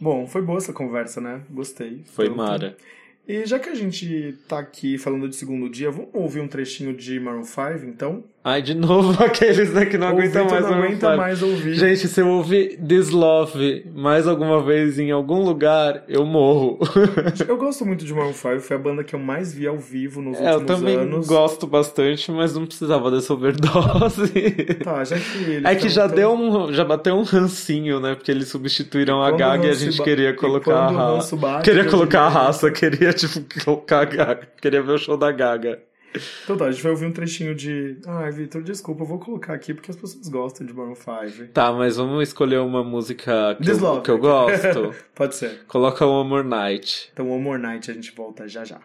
Bom, foi boa essa conversa, né? Gostei. Foi mara. E já que a gente tá aqui falando de segundo dia, vamos ouvir um trechinho de Maroon 5, então? Ai, de novo aqueles, né, que não aguentam mais ouvir. Não aguenta mais ouvir. Gente, se eu ouvir This Love mais alguma vez em algum lugar, eu morro. Eu gosto muito de Maroon 5, foi a banda que eu mais vi ao vivo nos últimos anos. Eu também gosto bastante, mas não precisava dessa overdose. Tá, já que ele... É que já bateu um rancinho, né, porque eles substituíram a Gaga e a gente queria colocar a raça. Queria colocar a raça, colocar a Gaga. Queria ver o show da Gaga. Então tá, a gente vai ouvir um trechinho de... Ai, Vitor, desculpa, eu vou colocar aqui porque as pessoas gostam de Maroon 5. Tá, mas vamos escolher uma música que eu gosto. Pode ser. Coloca One More Night. Então One More Night, a gente volta já já.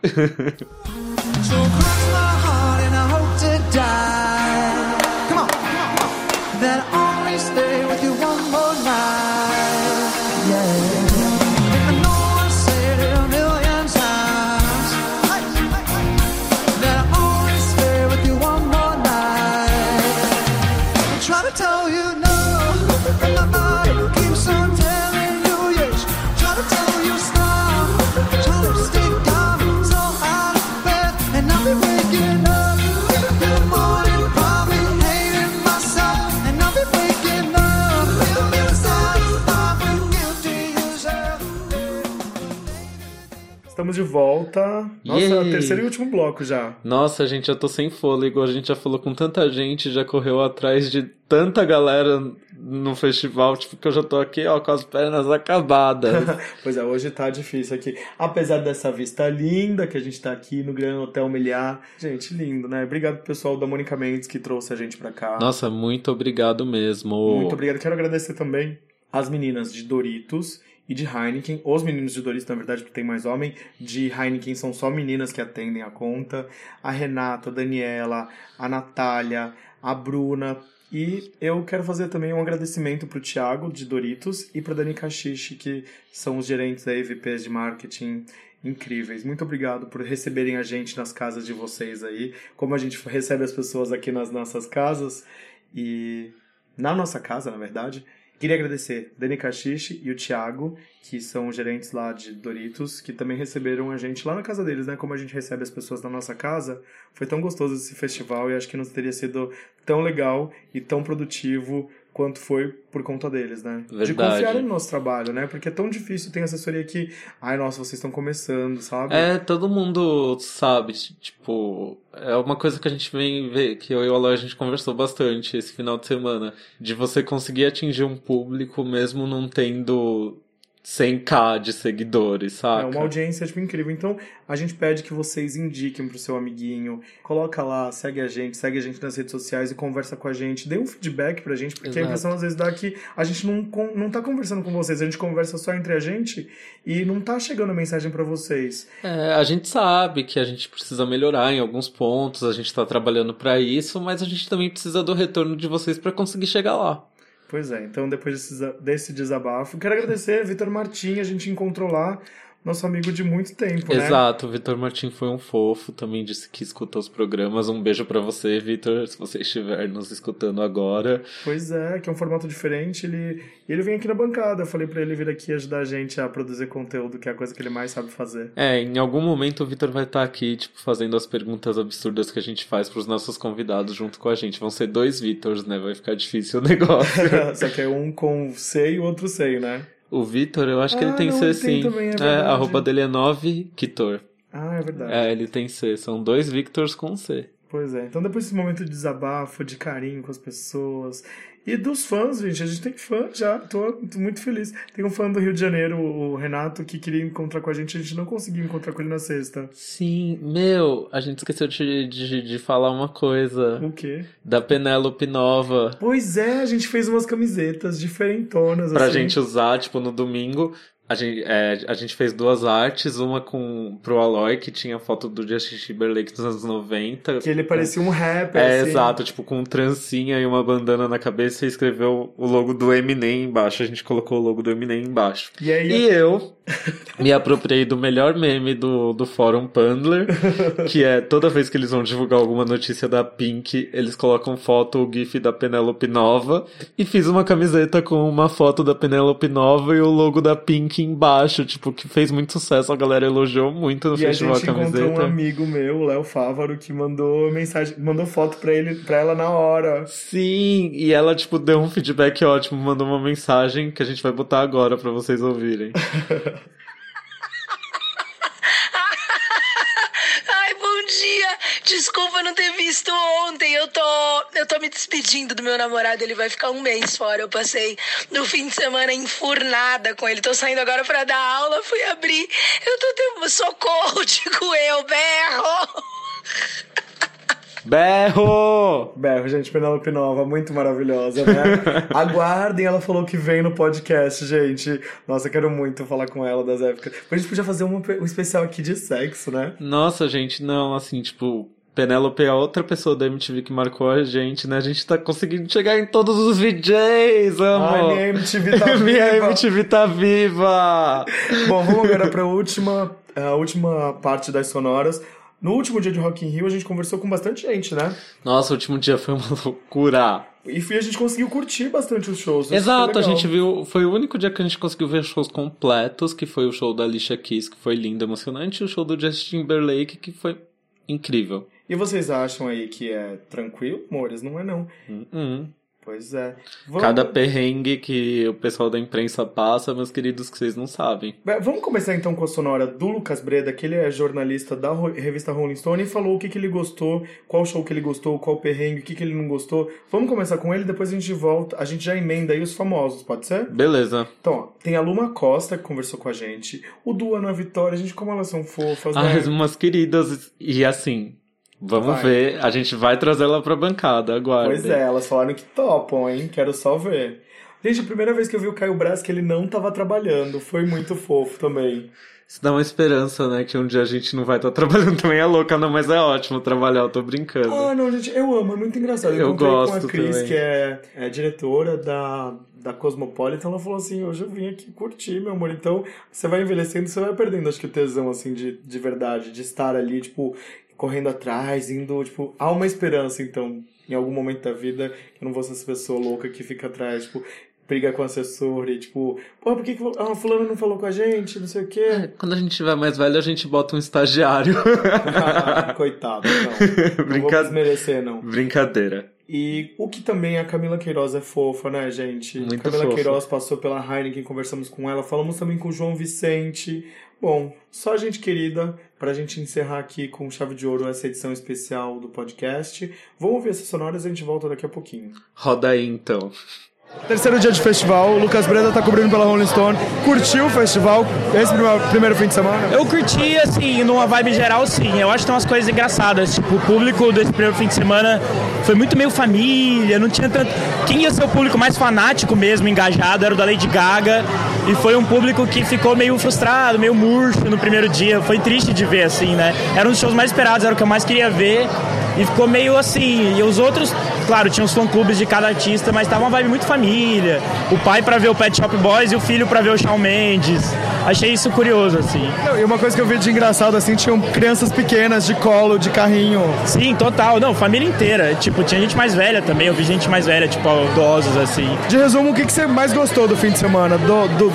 Estamos de volta. Nossa, terceiro e último bloco já. Nossa, gente, eu tô sem fôlego. A gente já falou com tanta gente, já correu atrás de tanta galera no festival, tipo, que eu já tô aqui, ó, com as pernas acabadas. Pois é, hoje tá difícil aqui. Apesar dessa vista linda que a gente tá aqui no Gran Hotel Milhar. Gente, lindo, né? Obrigado pro pessoal da Mônica Mendes que trouxe a gente pra cá. Nossa, muito obrigado mesmo. Muito obrigado. Quero agradecer também as meninas de Doritos e de Heineken, os meninos de Doritos, na verdade, porque tem mais homem, de Heineken são só meninas que atendem a conta, a Renata, a Daniela, a Natália, a Bruna, e eu quero fazer também um agradecimento pro Thiago, de Doritos, e pra Dani Cachiche, que são os gerentes da EVPs de Marketing, incríveis. Muito obrigado por receberem a gente nas casas de vocês aí, como a gente recebe as pessoas aqui nas nossas casas, e na nossa casa, na verdade... Queria agradecer Dani Caxixe e o Thiago, que são gerentes lá de Doritos, que também receberam a gente lá na casa deles, né? Como a gente recebe as pessoas na nossa casa. Foi tão gostoso esse festival e acho que não teria sido tão legal e tão produtivo quanto foi por conta deles, né? Verdade. De confiar no nosso trabalho, né? Porque é tão difícil, tem assessoria que... Ai, nossa, vocês estão começando, sabe? É, todo mundo sabe, tipo... É uma coisa que a gente vem ver, que eu e o Aloy, a gente conversou bastante esse final de semana. De você conseguir atingir um público mesmo não tendo 100k de seguidores, saca? É uma audiência, tipo, incrível. Então, a gente pede que vocês indiquem pro seu amiguinho, coloca lá, segue a gente nas redes sociais e conversa com a gente. Dê um feedback pra gente, porque a impressão às vezes dá que a gente não tá conversando com vocês, a gente conversa só entre a gente e não tá chegando mensagem pra vocês. É, a gente sabe que a gente precisa melhorar em alguns pontos, a gente tá trabalhando pra isso, mas a gente também precisa do retorno de vocês pra conseguir chegar lá. Pois é, então depois desse desabafo, quero agradecer Vitor Martim, a gente encontrou lá, nosso amigo de muito tempo, né? Exato, o Vitor Martim foi um fofo, também disse que escutou os programas, um beijo pra você, Vitor, se você estiver nos escutando agora. Pois é, que é um formato diferente, ele vem aqui na bancada, eu falei pra ele vir aqui ajudar a gente a produzir conteúdo, que é a coisa que ele mais sabe fazer. É, em algum momento o Vitor vai estar aqui, tipo, fazendo as perguntas absurdas que a gente faz pros nossos convidados junto com a gente, vão ser 2 Vitors, né, vai ficar difícil o negócio. Só que é um com C e o outro sem, né? O Vitor, eu acho que ele tem C, ele sim. Tem a roupa dele é 9 Kitor. Ah, é verdade. É, ele tem C. São 2 Victors com C. Pois é. Então, depois desse momento de desabafo, de carinho com as pessoas... E dos fãs, gente, a gente tem fã já, tô muito feliz. Tem um fã do Rio de Janeiro, o Renato, que queria encontrar com a gente não conseguiu encontrar com ele na sexta. Sim, meu, a gente esqueceu de falar uma coisa. O quê? Da Penélope Nova. Pois é, a gente fez umas camisetas diferentonas, pra assim. Pra gente usar, tipo, no domingo... A gente fez 2 artes, uma pro Aloy, que tinha foto do Justin Timberlake dos anos 90. Que ele parecia um rapper, assim. Exato, tipo, com trancinha e uma bandana na cabeça e escreveu o logo do Eminem embaixo. A gente colocou o logo do Eminem embaixo. E aí... E eu me apropriei do melhor meme do Fórum Pandler, que é toda vez que eles vão divulgar alguma notícia da Pink, eles colocam foto ou gif da Penélope Nova, e fiz uma camiseta com uma foto da Penélope Nova e o logo da Pink embaixo, tipo, que fez muito sucesso, a galera elogiou muito no festival a camiseta. E a gente encontrou um amigo meu, o Léo Fávaro, que mandou foto pra ela na hora. Sim, e ela, tipo, deu um feedback ótimo, mandou uma mensagem que a gente vai botar agora pra vocês ouvirem. Ai, bom dia! Desculpa não ter visto ontem, eu tô me despedindo do meu namorado, ele vai ficar um mês fora, eu passei no fim de semana enfurnada com ele, tô saindo agora pra dar aula, fui abrir, eu tô tendo socorro, digo eu, berro, gente, Penélope Nova, muito maravilhosa, né? Aguardem, ela falou que vem no podcast, gente. Nossa, eu quero muito falar com ela das épocas. A gente podia fazer um especial aqui de sexo, né? Nossa, gente, não, assim, tipo... Penélope é outra pessoa da MTV que marcou a gente, né? A gente tá conseguindo chegar em todos os VJs, amor! Ai, minha MTV tá viva! Minha MTV tá viva! Bom, vamos agora pra última parte das sonoras. No último dia de Rock in Rio, a gente conversou com bastante gente, né? Nossa, o último dia foi uma loucura! E a gente conseguiu curtir bastante os shows. Exato, a gente viu... Foi o único dia que a gente conseguiu ver shows completos, que foi o show da Alicia Keys, que foi lindo, emocionante, e o show do Justin Timberlake, que foi... incrível. E vocês acham aí que é tranquilo, amores? Não é, não. Pois é. Cada perrengue que o pessoal da imprensa passa, meus queridos, que vocês não sabem. Vamos começar então com a sonora do Lucas Breda, que ele é jornalista da revista Rolling Stone e falou o que ele gostou, qual show que ele gostou, qual perrengue, o que ele não gostou. Vamos começar com ele, depois a gente volta, a gente já emenda aí os famosos, pode ser? Beleza. Então, ó, tem a Luma Costa que conversou com a gente, o Du, Ana Vitória, gente, como elas são fofas, né? As umas queridas, e assim... Vamos ver, a gente vai trazer ela pra bancada, aguardem. Pois é, elas falaram que topam, hein? Quero só ver. Gente, a primeira vez que eu vi o Caio Brás, que ele não tava trabalhando, foi muito fofo também. Isso dá uma esperança, né? Que um dia a gente não vai estar trabalhando também, é louca, não, mas é ótimo trabalhar, eu tô brincando. Ah, não, gente, eu amo, é muito engraçado. Eu gosto com a Cris, também. Que é diretora da Cosmopolitan, ela falou assim, hoje eu vim aqui curtir, meu amor, então você vai envelhecendo, você vai perdendo, acho que o tesão, assim, de verdade, de estar ali, tipo... correndo atrás, indo, tipo... Há uma esperança, então, em algum momento da vida, eu não vou ser essa pessoa louca que fica atrás, tipo... briga com o assessor e tipo, pô, por que o fulano não falou com a gente, não sei o quê. É, quando a gente tiver mais velho, a gente bota um estagiário. Ah, coitado, não. Não vou desmerecer, não. Brincadeira. E o que também a Camila Queiroz é fofa, né, gente? Muito Camila fofa. Queiroz passou pela Heineken, conversamos com ela, falamos também com o João Vicente. Bom, só gente querida, pra gente encerrar aqui com chave de ouro essa edição especial do podcast. Vamos ouvir essas sonoras e a gente volta daqui a pouquinho. Roda aí, então. Terceiro dia de festival, o Lucas Breda tá cobrindo pela Rolling Stone. Curtiu o festival esse primeiro fim de semana? Eu curti, assim, numa vibe geral, sim. Eu acho que tem umas coisas engraçadas. Tipo, o público desse primeiro fim de semana foi muito meio família, não tinha tanto... Quem ia ser o público mais fanático mesmo, engajado, era o da Lady Gaga. E foi um público que ficou meio frustrado, meio murcho no primeiro dia. Foi triste de ver, assim, né? Era um dos shows mais esperados, era o que eu mais queria ver. E ficou meio assim, e os outros... Claro, tinha os fã-clubes de cada artista, mas tava uma vibe muito família. O pai pra ver o Pet Shop Boys e o filho pra ver o Shawn Mendes. Achei isso curioso, assim. Não, e uma coisa que eu vi de engraçado, assim, tinham crianças pequenas de colo, de carrinho. Sim, total. Não, família inteira. Tipo, tinha gente mais velha também. Eu vi gente mais velha, tipo, idosos, assim. De resumo, o que você mais gostou do fim de semana?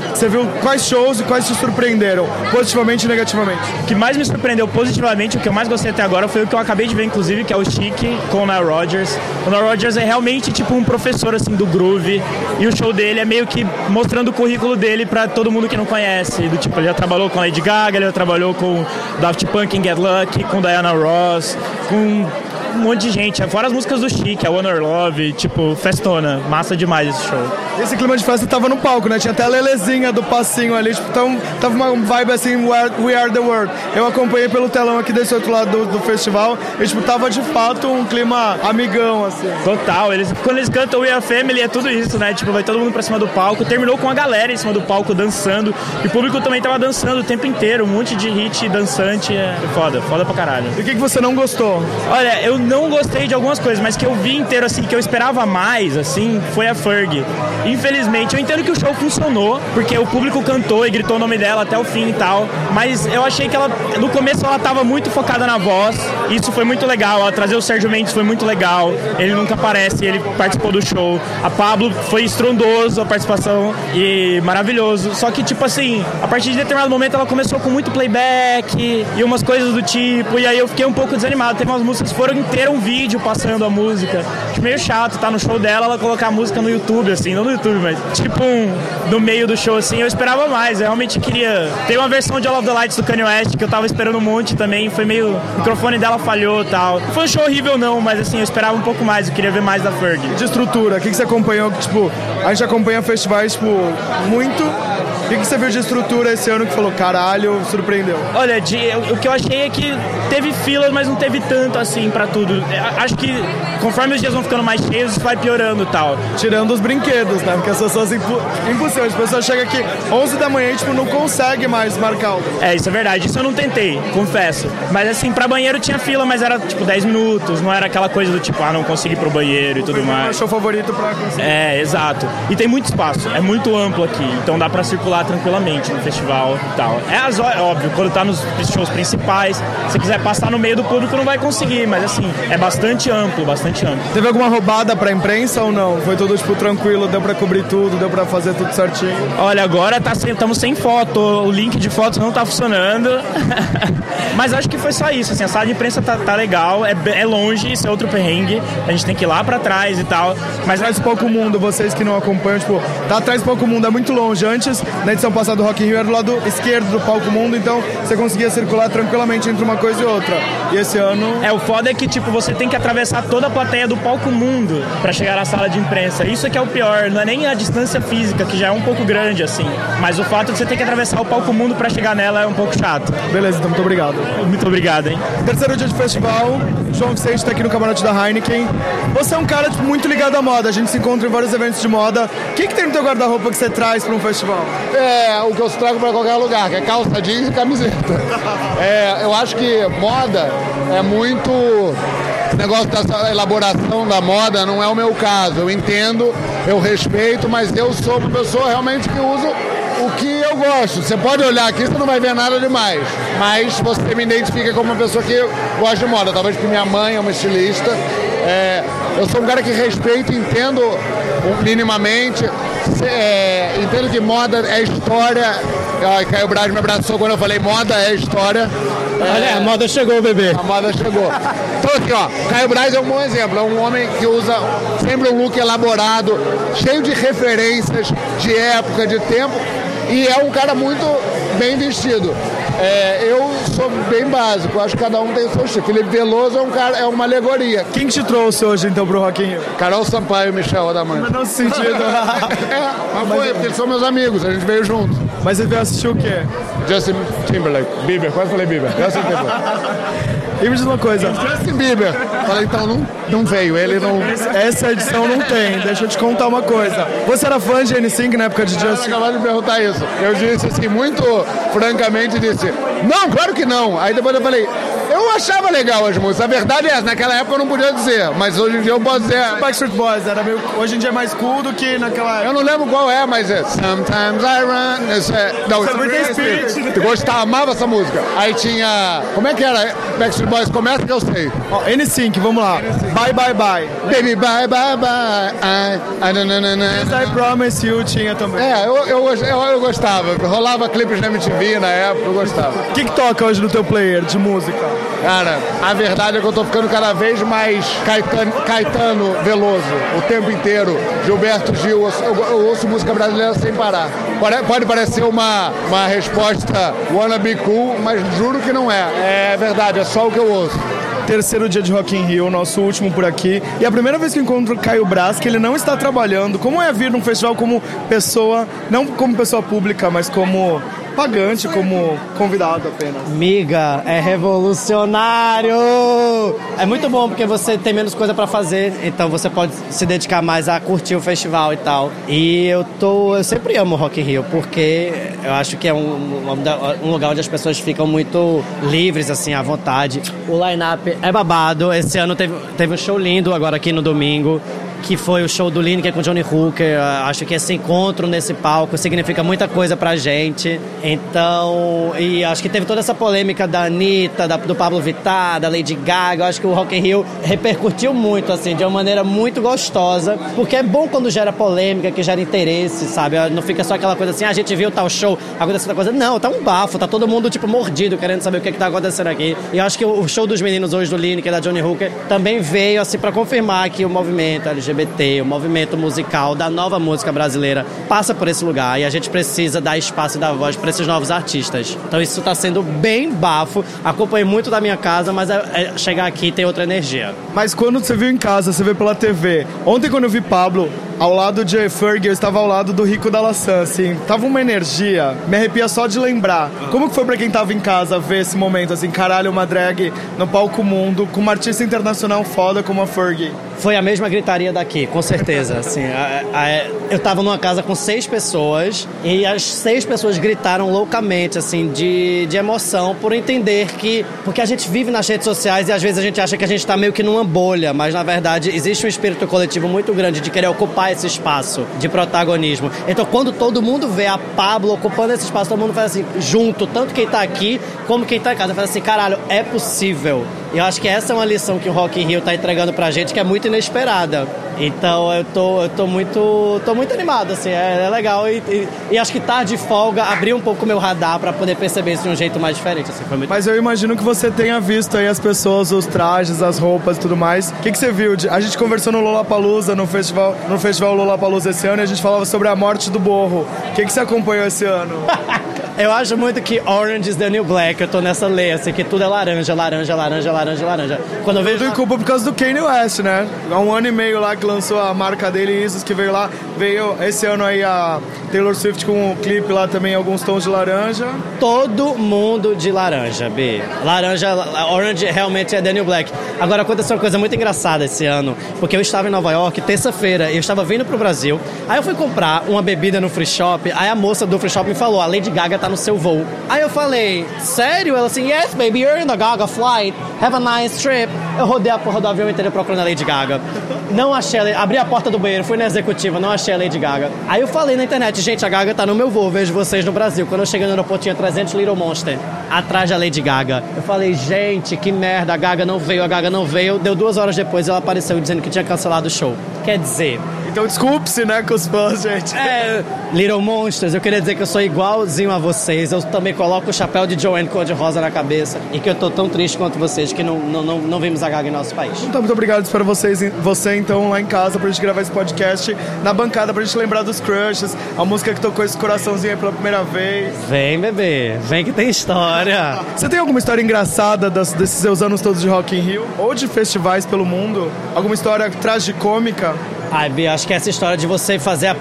Você viu quais shows e quais te surpreenderam? Positivamente e negativamente? O que mais me surpreendeu positivamente, o que eu mais gostei até agora, foi o que eu acabei de ver, inclusive, que é o Chique com o Nile Rodgers. O Nile Rodgers é realmente tipo um professor assim do groove, e o show dele é meio que mostrando o currículo dele pra todo mundo que não conhece, do tipo, ele já trabalhou com Lady Gaga, ele já trabalhou com Daft Punk em Get Lucky, com Diana Ross, com um monte de gente, fora as músicas do Chic, a One Or Love, tipo, festona, massa demais esse show. Esse clima de festa tava no palco, né, tinha até a Lelezinha do passinho ali, tipo, tava uma vibe assim, We Are The World. Eu acompanhei pelo telão aqui desse outro lado do festival, e tipo, tava de fato um clima amigão, assim. Total, quando eles cantam We Are Family é tudo isso, né? Tipo, vai todo mundo pra cima do palco. Terminou com a galera em cima do palco dançando. E o público também tava dançando o tempo inteiro. Um monte de hit dançante. É foda, foda pra caralho. E o que você não gostou? Olha, eu não gostei de algumas coisas, mas que eu vi inteiro, assim, que eu esperava mais, assim, foi a Fergie. Infelizmente, eu entendo que o show funcionou, porque o público cantou e gritou o nome dela até o fim e tal. Mas eu achei que ela, no começo, ela tava muito focada na voz. Isso foi muito legal. Ela trazer o Sérgio Mendes foi muito legal. Ele nunca aparece, ele participou do show. A Pabllo foi estrondoso a participação e maravilhoso. Só que, tipo assim, a partir de determinado momento ela começou com muito playback e umas coisas do tipo, e aí eu fiquei um pouco desanimado. Teve umas músicas que foram inteiro um vídeo passando a música. Acho meio chato, tá no show dela, ela colocar a música no YouTube, assim, não no YouTube, mas tipo no meio do show, assim, eu esperava mais. Eu realmente queria... Tem uma versão de All of the Lights do Kanye West que eu tava esperando um monte também, foi meio... O microfone dela falhou e tal. Não foi um show horrível não, mas assim, eu esperava um pouco mais, eu queria ver mais da Fergie. De estrutura, o que você acompanhou? Tipo, a gente acompanha festivais, tipo, muito. O que você viu de estrutura esse ano que falou, caralho, surpreendeu? Olha, o que eu achei é que teve fila, mas não teve tanto, assim, pra tudo. Acho que conforme os dias vão ficando mais cheios, isso vai piorando e tal. Tirando os brinquedos, né? Porque as pessoas... Impossível, as pessoas chegam aqui 11 da manhã e, tipo, não consegue mais marcar o... É, isso é verdade. Isso eu não tentei, confesso. Mas, assim, pra banheiro tinha fila, mas era, tipo, 10 minutos. Não era aquela coisa do tipo, ah, não consegui ir pro banheiro e tudo mais. Não é o show favorito pra conseguir. É, exato. E tem muito espaço. É muito amplo aqui. Então dá pra circular tranquilamente no festival e tal. É as horas, óbvio, quando tá nos shows principais, se quiser passar no meio do público, não vai conseguir, mas assim, é bastante amplo, bastante amplo. Teve alguma roubada pra imprensa ou não? Foi tudo, tipo, tranquilo, deu pra cobrir tudo, deu pra fazer tudo certinho? Olha, agora estamos sem foto, o link de fotos não tá funcionando, mas acho que foi só isso, assim, a sala de imprensa tá legal, é longe, isso é outro perrengue, a gente tem que ir lá pra trás e tal, mas... Atrás do Palco Mundo, vocês que não acompanham, tipo, tá atrás do Palco Mundo, é muito longe, antes... Na edição passada do Rock in Rio era do lado esquerdo do Palco Mundo, então você conseguia circular tranquilamente entre uma coisa e outra. E esse ano... É, o foda é que, tipo, você tem que atravessar toda a plateia do Palco Mundo pra chegar na sala de imprensa. Isso é que é o pior, não é nem a distância física, que já é um pouco grande, assim. Mas o fato de você ter que atravessar o Palco Mundo pra chegar nela é um pouco chato. Beleza, então muito obrigado. Muito obrigado, hein. Terceiro dia de festival, João Vicente tá aqui no camarote da Heineken. Você é um cara, tipo, muito ligado à moda, a gente se encontra em vários eventos de moda. O que tem no teu guarda-roupa que você traz pra um festival? É o que eu trago para qualquer lugar, que é calça jeans e camiseta. É, eu acho que moda é muito... Esse negócio dessa elaboração da moda não é o meu caso. Eu entendo, eu respeito, mas eu sou uma pessoa realmente que usa o que eu gosto. Você pode olhar aqui, você não vai ver nada demais. Mas você me identifica como uma pessoa que gosta de moda. Talvez porque minha mãe é uma estilista. É, eu sou um cara que respeito e entendo minimamente... em termos de moda é história. Caio Braz me abraçou quando eu falei moda é história. Olha, a moda chegou, bebê. A moda chegou. Então aqui, ó, Caio Braz é um bom exemplo. É um homem que usa sempre um look elaborado, cheio de referências de época, de tempo. E é um cara muito bem vestido. Eu sou bem básico, acho que cada um tem o seu estilo. Felipe Veloso é um cara, é uma alegoria. Quem te trouxe hoje então pro Rock in Rio? Carol Sampaio e Michel Adamante. Mas não se sentido. Mas foi, porque eles são meus amigos, a gente veio junto. Mas ele veio assistir o quê? Justin Timberlake. Bieber, quase falei Bieber. Justin Timberlake. E me diz uma coisa. Justin Bieber. Falei, então não veio, ele não... Essa edição não tem, deixa eu te contar uma coisa. Você era fã de N5 na época de Justin? Eu acabava de me perguntar isso. Eu disse assim, muito francamente, disse, não, claro que não. Aí depois eu falei, eu achava legal as músicas. A verdade é essa, naquela época eu não podia dizer, mas hoje em dia eu posso dizer. O Backstreet Boys era meio... Hoje em dia é mais cool do que naquela época. Eu não lembro qual é, mas é... Sometimes I Run... Não, eu gostava, amava essa música. Aí tinha... Como é que era? Backstreet Boys, começa que eu sei. Ó, N5, vamos lá. N5. Bye, bye, bye. Baby, bye, bye, bye. I Promise You tinha também. Eu gostava. Rolava clipes na MTV na época, eu gostava. O que toca hoje no teu player de música? Cara, a verdade é que eu tô ficando cada vez mais Caetano Veloso o tempo inteiro. Gilberto Gil, eu ouço música brasileira sem parar. Pode parecer uma resposta wanna be cool, mas juro que não é. É verdade, é só o que eu ouço. Terceiro dia de Rock in Rio, nosso último por aqui. E a primeira vez que eu encontro o Caio Braz, que ele não está trabalhando. Como é vir num festival como pessoa, não como pessoa pública, mas como pagante, como convidado apenas? Miga, é revolucionário! É muito bom porque você tem menos coisa pra fazer, então você pode se dedicar mais a curtir o festival e tal. E eu sempre amo o Rock in Rio, porque eu acho que é um lugar onde as pessoas ficam muito livres, assim, à vontade. O line-up é babado. Esse ano teve um show lindo agora aqui no domingo, que foi o show do Lineker com Johnny Hooker. Acho que esse encontro nesse palco significa muita coisa pra gente. Então, e acho que teve toda essa polêmica da Anitta, do Pabllo Vittar, da Lady Gaga. Acho que o Rock in Rio repercutiu muito, assim, de uma maneira muito gostosa, porque é bom quando gera polêmica, que gera interesse, sabe? Não fica só aquela coisa assim, a gente viu tal show, aconteceu tal coisa. Não, tá um bafo, tá todo mundo, tipo, mordido, querendo saber o que tá acontecendo aqui. E acho que o show dos meninos hoje do Lineker, da Johnny Hooker, também veio, assim, pra confirmar que o movimento LGBT, o movimento musical da nova música brasileira passa por esse lugar e a gente precisa dar espaço e dar voz para esses novos artistas. Então isso tá sendo bem bafo. Acompanhei muito da minha casa, mas chegar aqui tem outra energia. Mas quando você viu em casa, você vê pela TV. Ontem quando eu vi Pabllo ao lado de Fergie, eu estava ao lado do Rico da Laçã, assim. Tava uma energia, me arrepia só de lembrar. Como que foi pra quem tava em casa ver esse momento, assim, caralho, uma drag no Palco Mundo, com uma artista internacional foda como a Fergie? Foi a mesma gritaria daqui, com certeza, assim. Eu tava numa casa com 6 pessoas e as 6 pessoas gritaram loucamente, assim, de emoção, por entender que... Porque a gente vive nas redes sociais e às vezes a gente acha que a gente tá meio que numa bolha, mas na verdade existe um espírito coletivo muito grande de querer ocupar esse espaço de protagonismo. Então quando todo mundo vê a Pabllo ocupando esse espaço, todo mundo faz assim, junto, tanto quem tá aqui como quem tá em casa, faz assim, caralho, é possível. E eu acho que essa é uma lição que o Rock in Rio tá entregando pra gente, que é muito inesperada. Então eu tô muito animado, assim, é legal. E acho que estar de folga abriu um pouco o meu radar pra poder perceber isso de um jeito mais diferente, assim, foi muito... Mas eu imagino que você tenha visto aí as pessoas, os trajes, as roupas e tudo mais. O que você viu? A gente conversou no Lollapalooza, no festival Lollapalooza esse ano, e a gente falava sobre a morte do Borro. O que você acompanhou esse ano? Eu acho muito que Orange is the New Black, eu tô nessa lei, assim, que tudo é laranja, laranja, laranja, laranja, laranja. Quando eu vejo... Tudo em culpa por causa do Kanye West, né? Há um ano e meio lá que lançou a marca dele, e isso que veio lá, veio esse ano aí a Taylor Swift com o clipe lá também, alguns tons de laranja. Todo mundo de laranja, B. Laranja, Orange realmente é the New Black. Agora, aconteceu uma coisa muito engraçada esse ano, porque eu estava em Nova York, terça-feira, eu estava vindo pro Brasil, aí eu fui comprar uma bebida no free shop, aí a moça do free shop me falou, a Lady Gaga tá no seu voo. Aí eu falei, sério? Ela assim, yes baby, you're in the Gaga flight, have a nice trip. Eu rodei a porra do avião inteiro procurando a Lady Gaga. Não achei, abri a porta do banheiro, fui na executiva, não achei a Lady Gaga. Aí eu falei na internet, gente, a Gaga tá no meu voo, vejo vocês no Brasil. Quando eu cheguei no aeroporto tinha 300 Little Monster atrás da Lady Gaga. Eu falei, gente, que merda, a Gaga não veio. Deu 2 horas depois ela apareceu dizendo que tinha cancelado o show. Quer dizer, Então desculpe-se, né, com os fãs, gente. É, Little Monsters, eu queria dizer que eu sou igualzinho a vocês. Eu também coloco o chapéu de Joanne cor-de-rosa na cabeça. E que eu tô tão triste quanto vocês, que não vimos a Gaga em nosso país. Então, muito obrigado. Espero você, então, lá em casa, pra gente gravar esse podcast. Na bancada, pra gente lembrar dos crushes. A música que tocou esse coraçãozinho aí pela primeira vez. Vem, bebê. Vem que tem história. Você tem alguma história engraçada desses seus anos todos de Rock in Rio? Ou de festivais pelo mundo? Alguma história tragicômica? Ai, Bia, acho que essa história de você fazer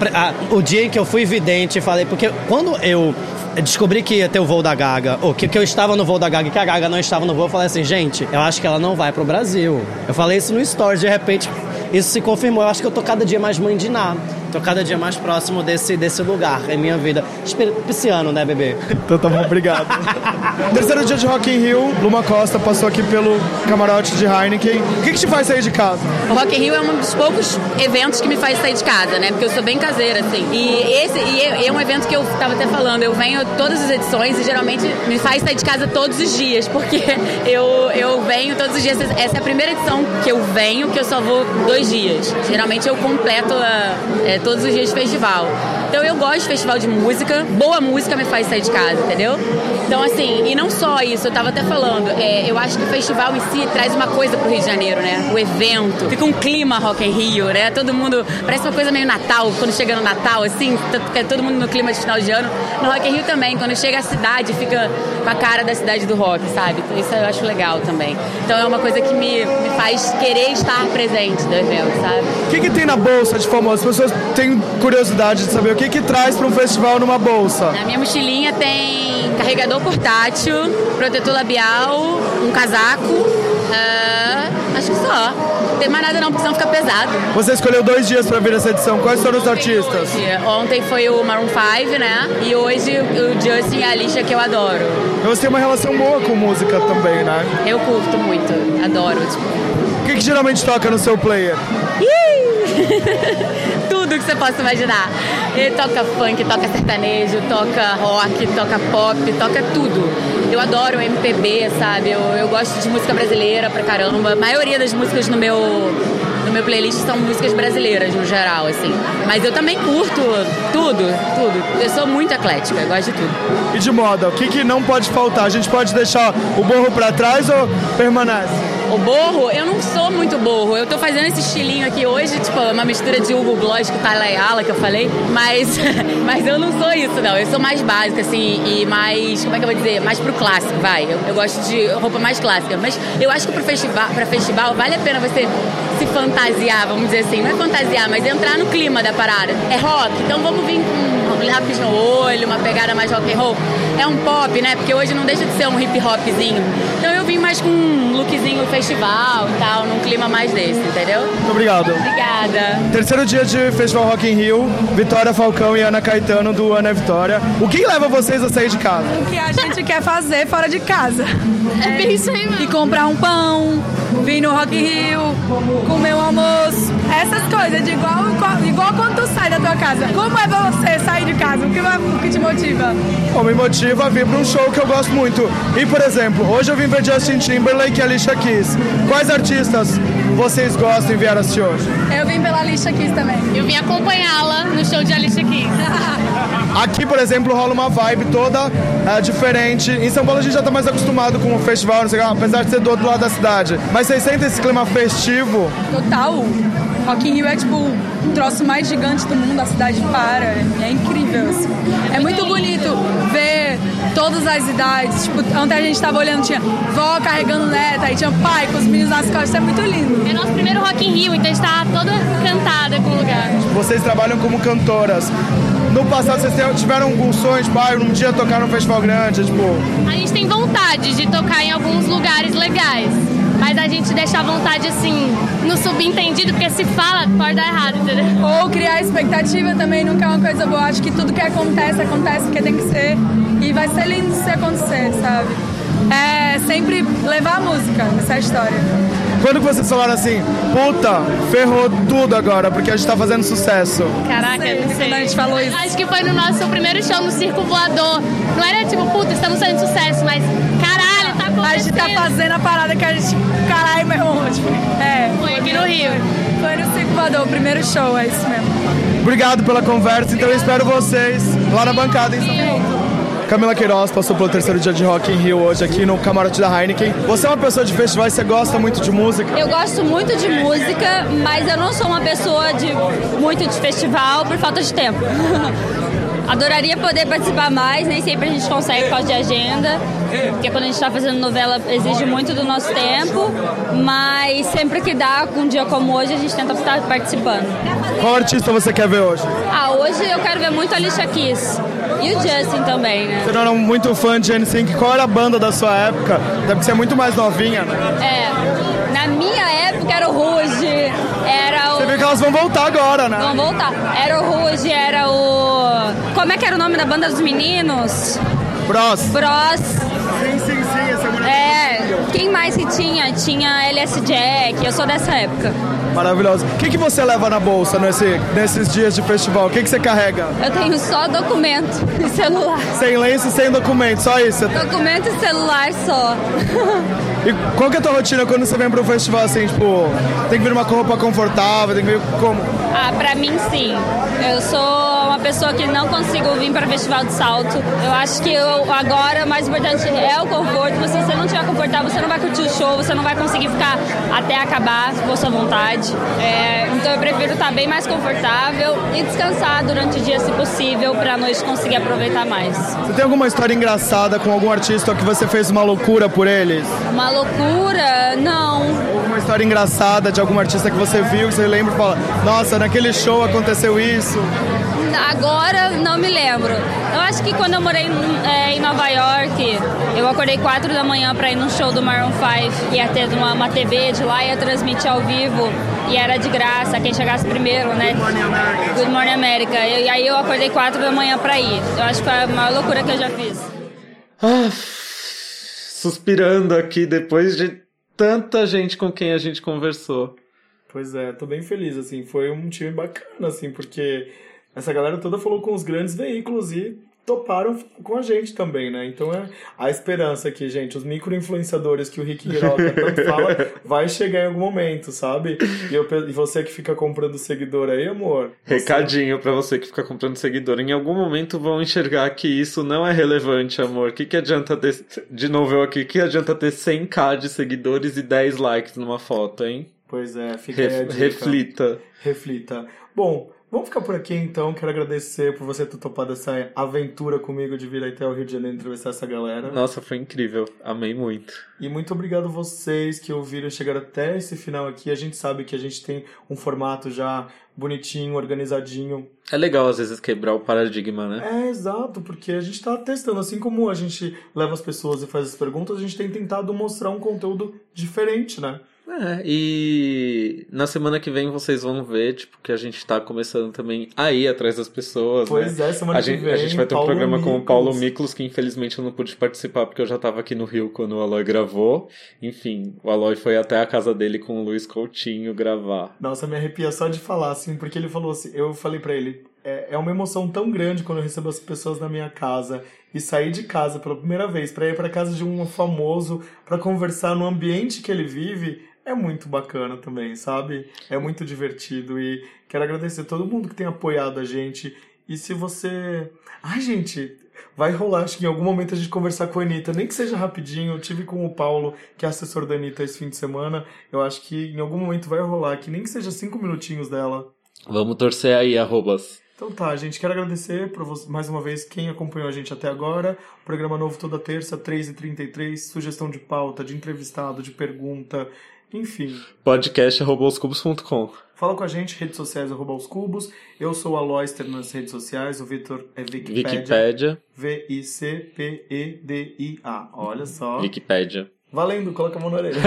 o dia em que eu fui vidente, falei, porque quando eu descobri que ia ter o voo da Gaga, ou que eu estava no voo da Gaga e que a Gaga não estava no voo, eu falei assim, gente, eu acho que ela não vai pro Brasil. Eu falei isso no Stories, de repente isso se confirmou. Eu acho que eu tô cada dia mais mandiná, tô cada dia mais próximo desse lugar em minha vida. Esse ano, né, bebê? Então tá bom, obrigado. Terceiro dia de Rock in Rio, Luma Costa passou aqui pelo camarote de Heineken. O que te faz sair de casa? O Rock in Rio é um dos poucos eventos que me faz sair de casa, né? Porque eu sou bem caseira, assim. E é um evento que eu tava até falando, eu venho todas as edições e geralmente me faz sair de casa todos os dias, porque eu venho todos os dias. Essa é a primeira edição que eu venho, que eu só vou 2 dias. Geralmente eu completo todos os dias de festival. Então eu gosto de festival de música, boa música me faz sair de casa, entendeu? Então assim, e não só isso, eu tava até falando, eu acho que o festival em si traz uma coisa pro Rio de Janeiro, né? O evento, fica um clima Rock in Rio, né? Todo mundo, parece uma coisa meio Natal, quando chega no Natal, assim, todo mundo no clima de final de ano. No Rock in Rio também, quando chega a cidade, fica com a cara da cidade do rock, sabe? Isso eu acho legal também. Então é uma coisa que me faz querer estar presente do evento, sabe? O que tem na bolsa de famosos? As pessoas têm curiosidade de saber o que traz para um festival numa bolsa. Na minha mochilinha tem carregador portátil, protetor labial, um casaco, acho que só. Não tem mais nada não, porque senão fica pesado. Você escolheu 2 dias pra vir essa edição. Quais foram os artistas? Ontem foi o Maroon 5, né? E hoje o Justin e a Alicia, que eu adoro. Você tem uma relação boa com música também, né? Eu curto muito, adoro. Tipo. O que geralmente toca no seu player? Tudo que você possa imaginar. Ele toca funk, toca sertanejo, toca rock, toca pop, toca tudo. Eu adoro MPB, sabe? Eu gosto de música brasileira pra caramba. A maioria das músicas no meu playlist são músicas brasileiras, no geral, assim. Mas eu também curto tudo. Eu sou muito eclética, eu gosto de tudo. E de moda, o que não pode faltar? A gente pode deixar o borro pra trás ou permanece? O borro, eu não sou muito borro. Eu tô fazendo esse estilinho aqui hoje, tipo, uma mistura de Hugo Gloss com Talayala, que eu falei. Mas eu não sou isso, não. Eu sou mais básica, assim, e mais, como é que eu vou dizer? Mais pro clássico, vai. Eu gosto de roupa mais clássica. Mas eu acho que pra festival vale a pena você se fantasiar, vamos dizer assim. Não é fantasiar, mas entrar no clima da parada. É rock, então vamos vir com lápis no olho, uma pegada mais rock and roll. É um pop, né? Porque hoje não deixa de ser um hip hopzinho. Então eu vim mais com um lookzinho festival e tal, num clima mais desse, entendeu? Muito obrigado. Obrigada. Terceiro dia de Festival Rock in Rio, Vitória Falcão e Ana Caetano, do Ana Vitória. O que leva vocês a sair de casa? O que a gente quer fazer fora de casa. É bem isso aí, mano. E comprar um pão, vir no Rock in Rio, comer um almoço, essas coisas, de igual quando tu sai da tua casa. Como é você sair de casa? O que te motiva? Bom, me motiva a vir pra um show que eu gosto muito. E, por exemplo, hoje eu vim ver Justin Timberlake e Alicia Keys. Quais artistas vocês gostam e vieram assistir hoje? Eu vim pela Alicia Keys também. Eu vim acompanhá-la no show de Alicia Keys. Aqui, por exemplo, rola uma vibe toda diferente. Em São Paulo a gente já tá mais acostumado com o festival, não sei lá, apesar de ser do outro lado da cidade. Mas vocês sentem esse clima festivo? Total. Rock in Rio é tipo um troço mais gigante do mundo, a cidade para. É incrível, assim. É muito bonito ver todas as idades. Tipo, ontem a gente tava olhando, tinha vó carregando neta, aí tinha pai com os meninos nas costas, é muito lindo. É nosso primeiro Rock in Rio, então a gente tá toda encantada com o lugar. Vocês trabalham como cantoras. No passado, vocês tiveram algum sonho de bairro, um dia tocar num festival grande, tipo... A gente tem vontade de tocar em alguns lugares legais, mas a gente deixa a vontade, assim, no subentendido, porque se fala, pode dar errado, entendeu? Ou criar expectativa também nunca é uma coisa boa. Acho que tudo que acontece porque tem que ser, e vai ser lindo se acontecer, sabe? É sempre levar a música, essa é a história. Quando vocês falaram assim, puta, ferrou tudo agora, porque a gente tá fazendo sucesso? Caraca, não sei. A gente falou isso. Acho que foi no nosso primeiro show no Circo Voador. Não era tipo, puta, estamos fazendo sucesso, mas caralho, tá acontecendo. A gente tá fazendo a parada que a gente, caralho, meu irmão. Tipo, foi aqui no Rio. Foi no Circo Salvador, o primeiro show, é isso mesmo. Obrigado pela conversa, então eu espero vocês lá na bancada em São Paulo. Camila Queiroz passou pelo terceiro dia de Rock in Rio hoje aqui no camarote da Heineken. Você é uma pessoa de festivais, você gosta muito de música? Eu gosto muito de música, mas eu não sou uma pessoa de muito de festival por falta de tempo. Adoraria poder participar mais, nem sempre a gente consegue por causa de agenda, porque quando a gente está fazendo novela exige muito do nosso tempo, mas sempre que dá, um dia como hoje, a gente tenta estar participando. Qual artista você quer ver hoje? Ah, hoje eu quero ver muito a Alicia Keys e o Justin também, né? Você não era muito fã de NSYNC, qual era a banda da sua época? Até porque você é muito mais novinha, né? É, na minha época era o Rouge, era o... Você viu que elas vão voltar agora, né? Vão voltar. Era o Rouge, era o... Como é que era o nome da banda dos meninos? Bros. Sim, essa mulher. É, quem mais que tinha? Tinha LS Jack, eu sou dessa época. Maravilhosa. O que você leva na bolsa nesses dias de festival? O que você carrega? Eu tenho só documento e celular. Sem lenço, sem documento, só isso? Documento e celular só. E qual que é a tua rotina quando você vem pro festival, assim, tipo... Tem que vir uma roupa confortável, tem que vir como? Ah, pra mim sim. Eu sou uma pessoa que não consigo vir para festival de salto. Eu acho que agora o mais importante é o conforto. Se você não estiver confortável, você não vai curtir o show, você não vai conseguir ficar até acabar com a sua vontade. É, então eu prefiro estar bem mais confortável e descansar durante o dia, se possível, pra noite conseguir aproveitar mais. Você tem alguma história engraçada com algum artista que você fez uma loucura por eles? Uma loucura? Não. Alguma história engraçada de algum artista que você viu, que você lembra e fala, nossa, naquele show aconteceu isso? Agora não me lembro. Eu acho que quando eu morei em Nova York, eu acordei 4 da manhã pra ir num show do Maroon 5, ia ter uma TV de lá, ia transmitir ao vivo e era de graça, quem chegasse primeiro, né? Good Morning America. E aí eu acordei 4 da manhã pra ir. Eu acho que foi a maior loucura que eu já fiz. Ah, suspirando aqui depois de tanta gente com quem a gente conversou. Pois é, tô bem feliz, assim, foi um time bacana, assim, porque... Essa galera toda falou com os grandes veículos e toparam com a gente também, né? Então é a esperança que, gente, os micro-influenciadores que o Rick Hiroka tanto fala vai chegar em algum momento, sabe? E você que fica comprando seguidor aí, amor... Recadinho pra você que fica comprando seguidor. Em algum momento vão enxergar que isso não é relevante, amor. Que adianta ter... De novo eu aqui. Que adianta ter 100k de seguidores e 10 likes numa foto, hein? Pois é, fica aí a dica. Reflita. Bom... Vamos ficar por aqui, então. Quero agradecer por você ter topado essa aventura comigo de vir até o Rio de Janeiro entrevistar essa galera. Nossa, foi incrível. Amei muito. E muito obrigado a vocês que ouviram chegar até esse final aqui. A gente sabe que a gente tem um formato já bonitinho, organizadinho. É legal, às vezes, quebrar o paradigma, né? É, exato, porque a gente tá testando. Assim como a gente leva as pessoas e faz as perguntas, a gente tem tentado mostrar um conteúdo diferente, né? É, e na semana que vem vocês vão ver, tipo, que a gente tá começando também a ir atrás das pessoas, pois né? É, semana que vem. A gente vai ter Paulo um programa Miklos. Com o Paulo Miklos, que infelizmente eu não pude participar, porque eu já tava aqui no Rio quando o Aloy gravou. Enfim, o Aloy foi até a casa dele com o Luiz Coutinho gravar. Nossa, me arrepia só de falar, assim, porque ele falou assim, eu falei pra ele... É uma emoção tão grande quando eu recebo as pessoas na minha casa e sair de casa pela primeira vez para ir para casa de um famoso para conversar no ambiente que ele vive, é muito bacana também, sabe? É muito divertido e quero agradecer a todo mundo que tem apoiado a gente. E se você... Ai, gente, vai rolar, acho que em algum momento a gente conversar com a Anitta, nem que seja rapidinho. Eu tive com o Paulo, que é assessor da Anitta, esse fim de semana. Eu acho que em algum momento vai rolar, que nem que seja 5 minutinhos dela. Vamos torcer aí, @. Então tá, gente, quero agradecer por você, mais uma vez quem acompanhou a gente até agora. Programa novo toda terça, 3h33, sugestão de pauta, de entrevistado, de pergunta, enfim. Podcast @oscubos.com. Fala com a gente, redes sociais @oscubos. Eu sou o Aloyster nas redes sociais, o Vitor é Wikipedia. Vicpedia. Olha só. Wikipedia. Valendo, coloca a mão na orelha.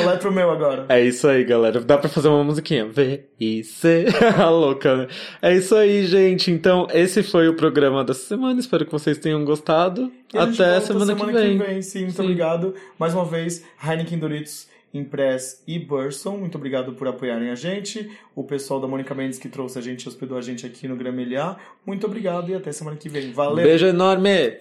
Soletra o meu agora. É isso aí, galera. Dá pra fazer uma musiquinha. V-I-C. Louca, né? É isso aí, gente. Então, esse foi o programa dessa semana. Espero que vocês tenham gostado. E até semana que vem. Sim, muito obrigado. Mais uma vez, Heineken Doritos, Impress e Burson. Muito obrigado por apoiarem a gente. O pessoal da Mônica Mendes que trouxe a gente e hospedou a gente aqui no Gramelhar. Muito obrigado e até semana que vem. Valeu. Beijo enorme.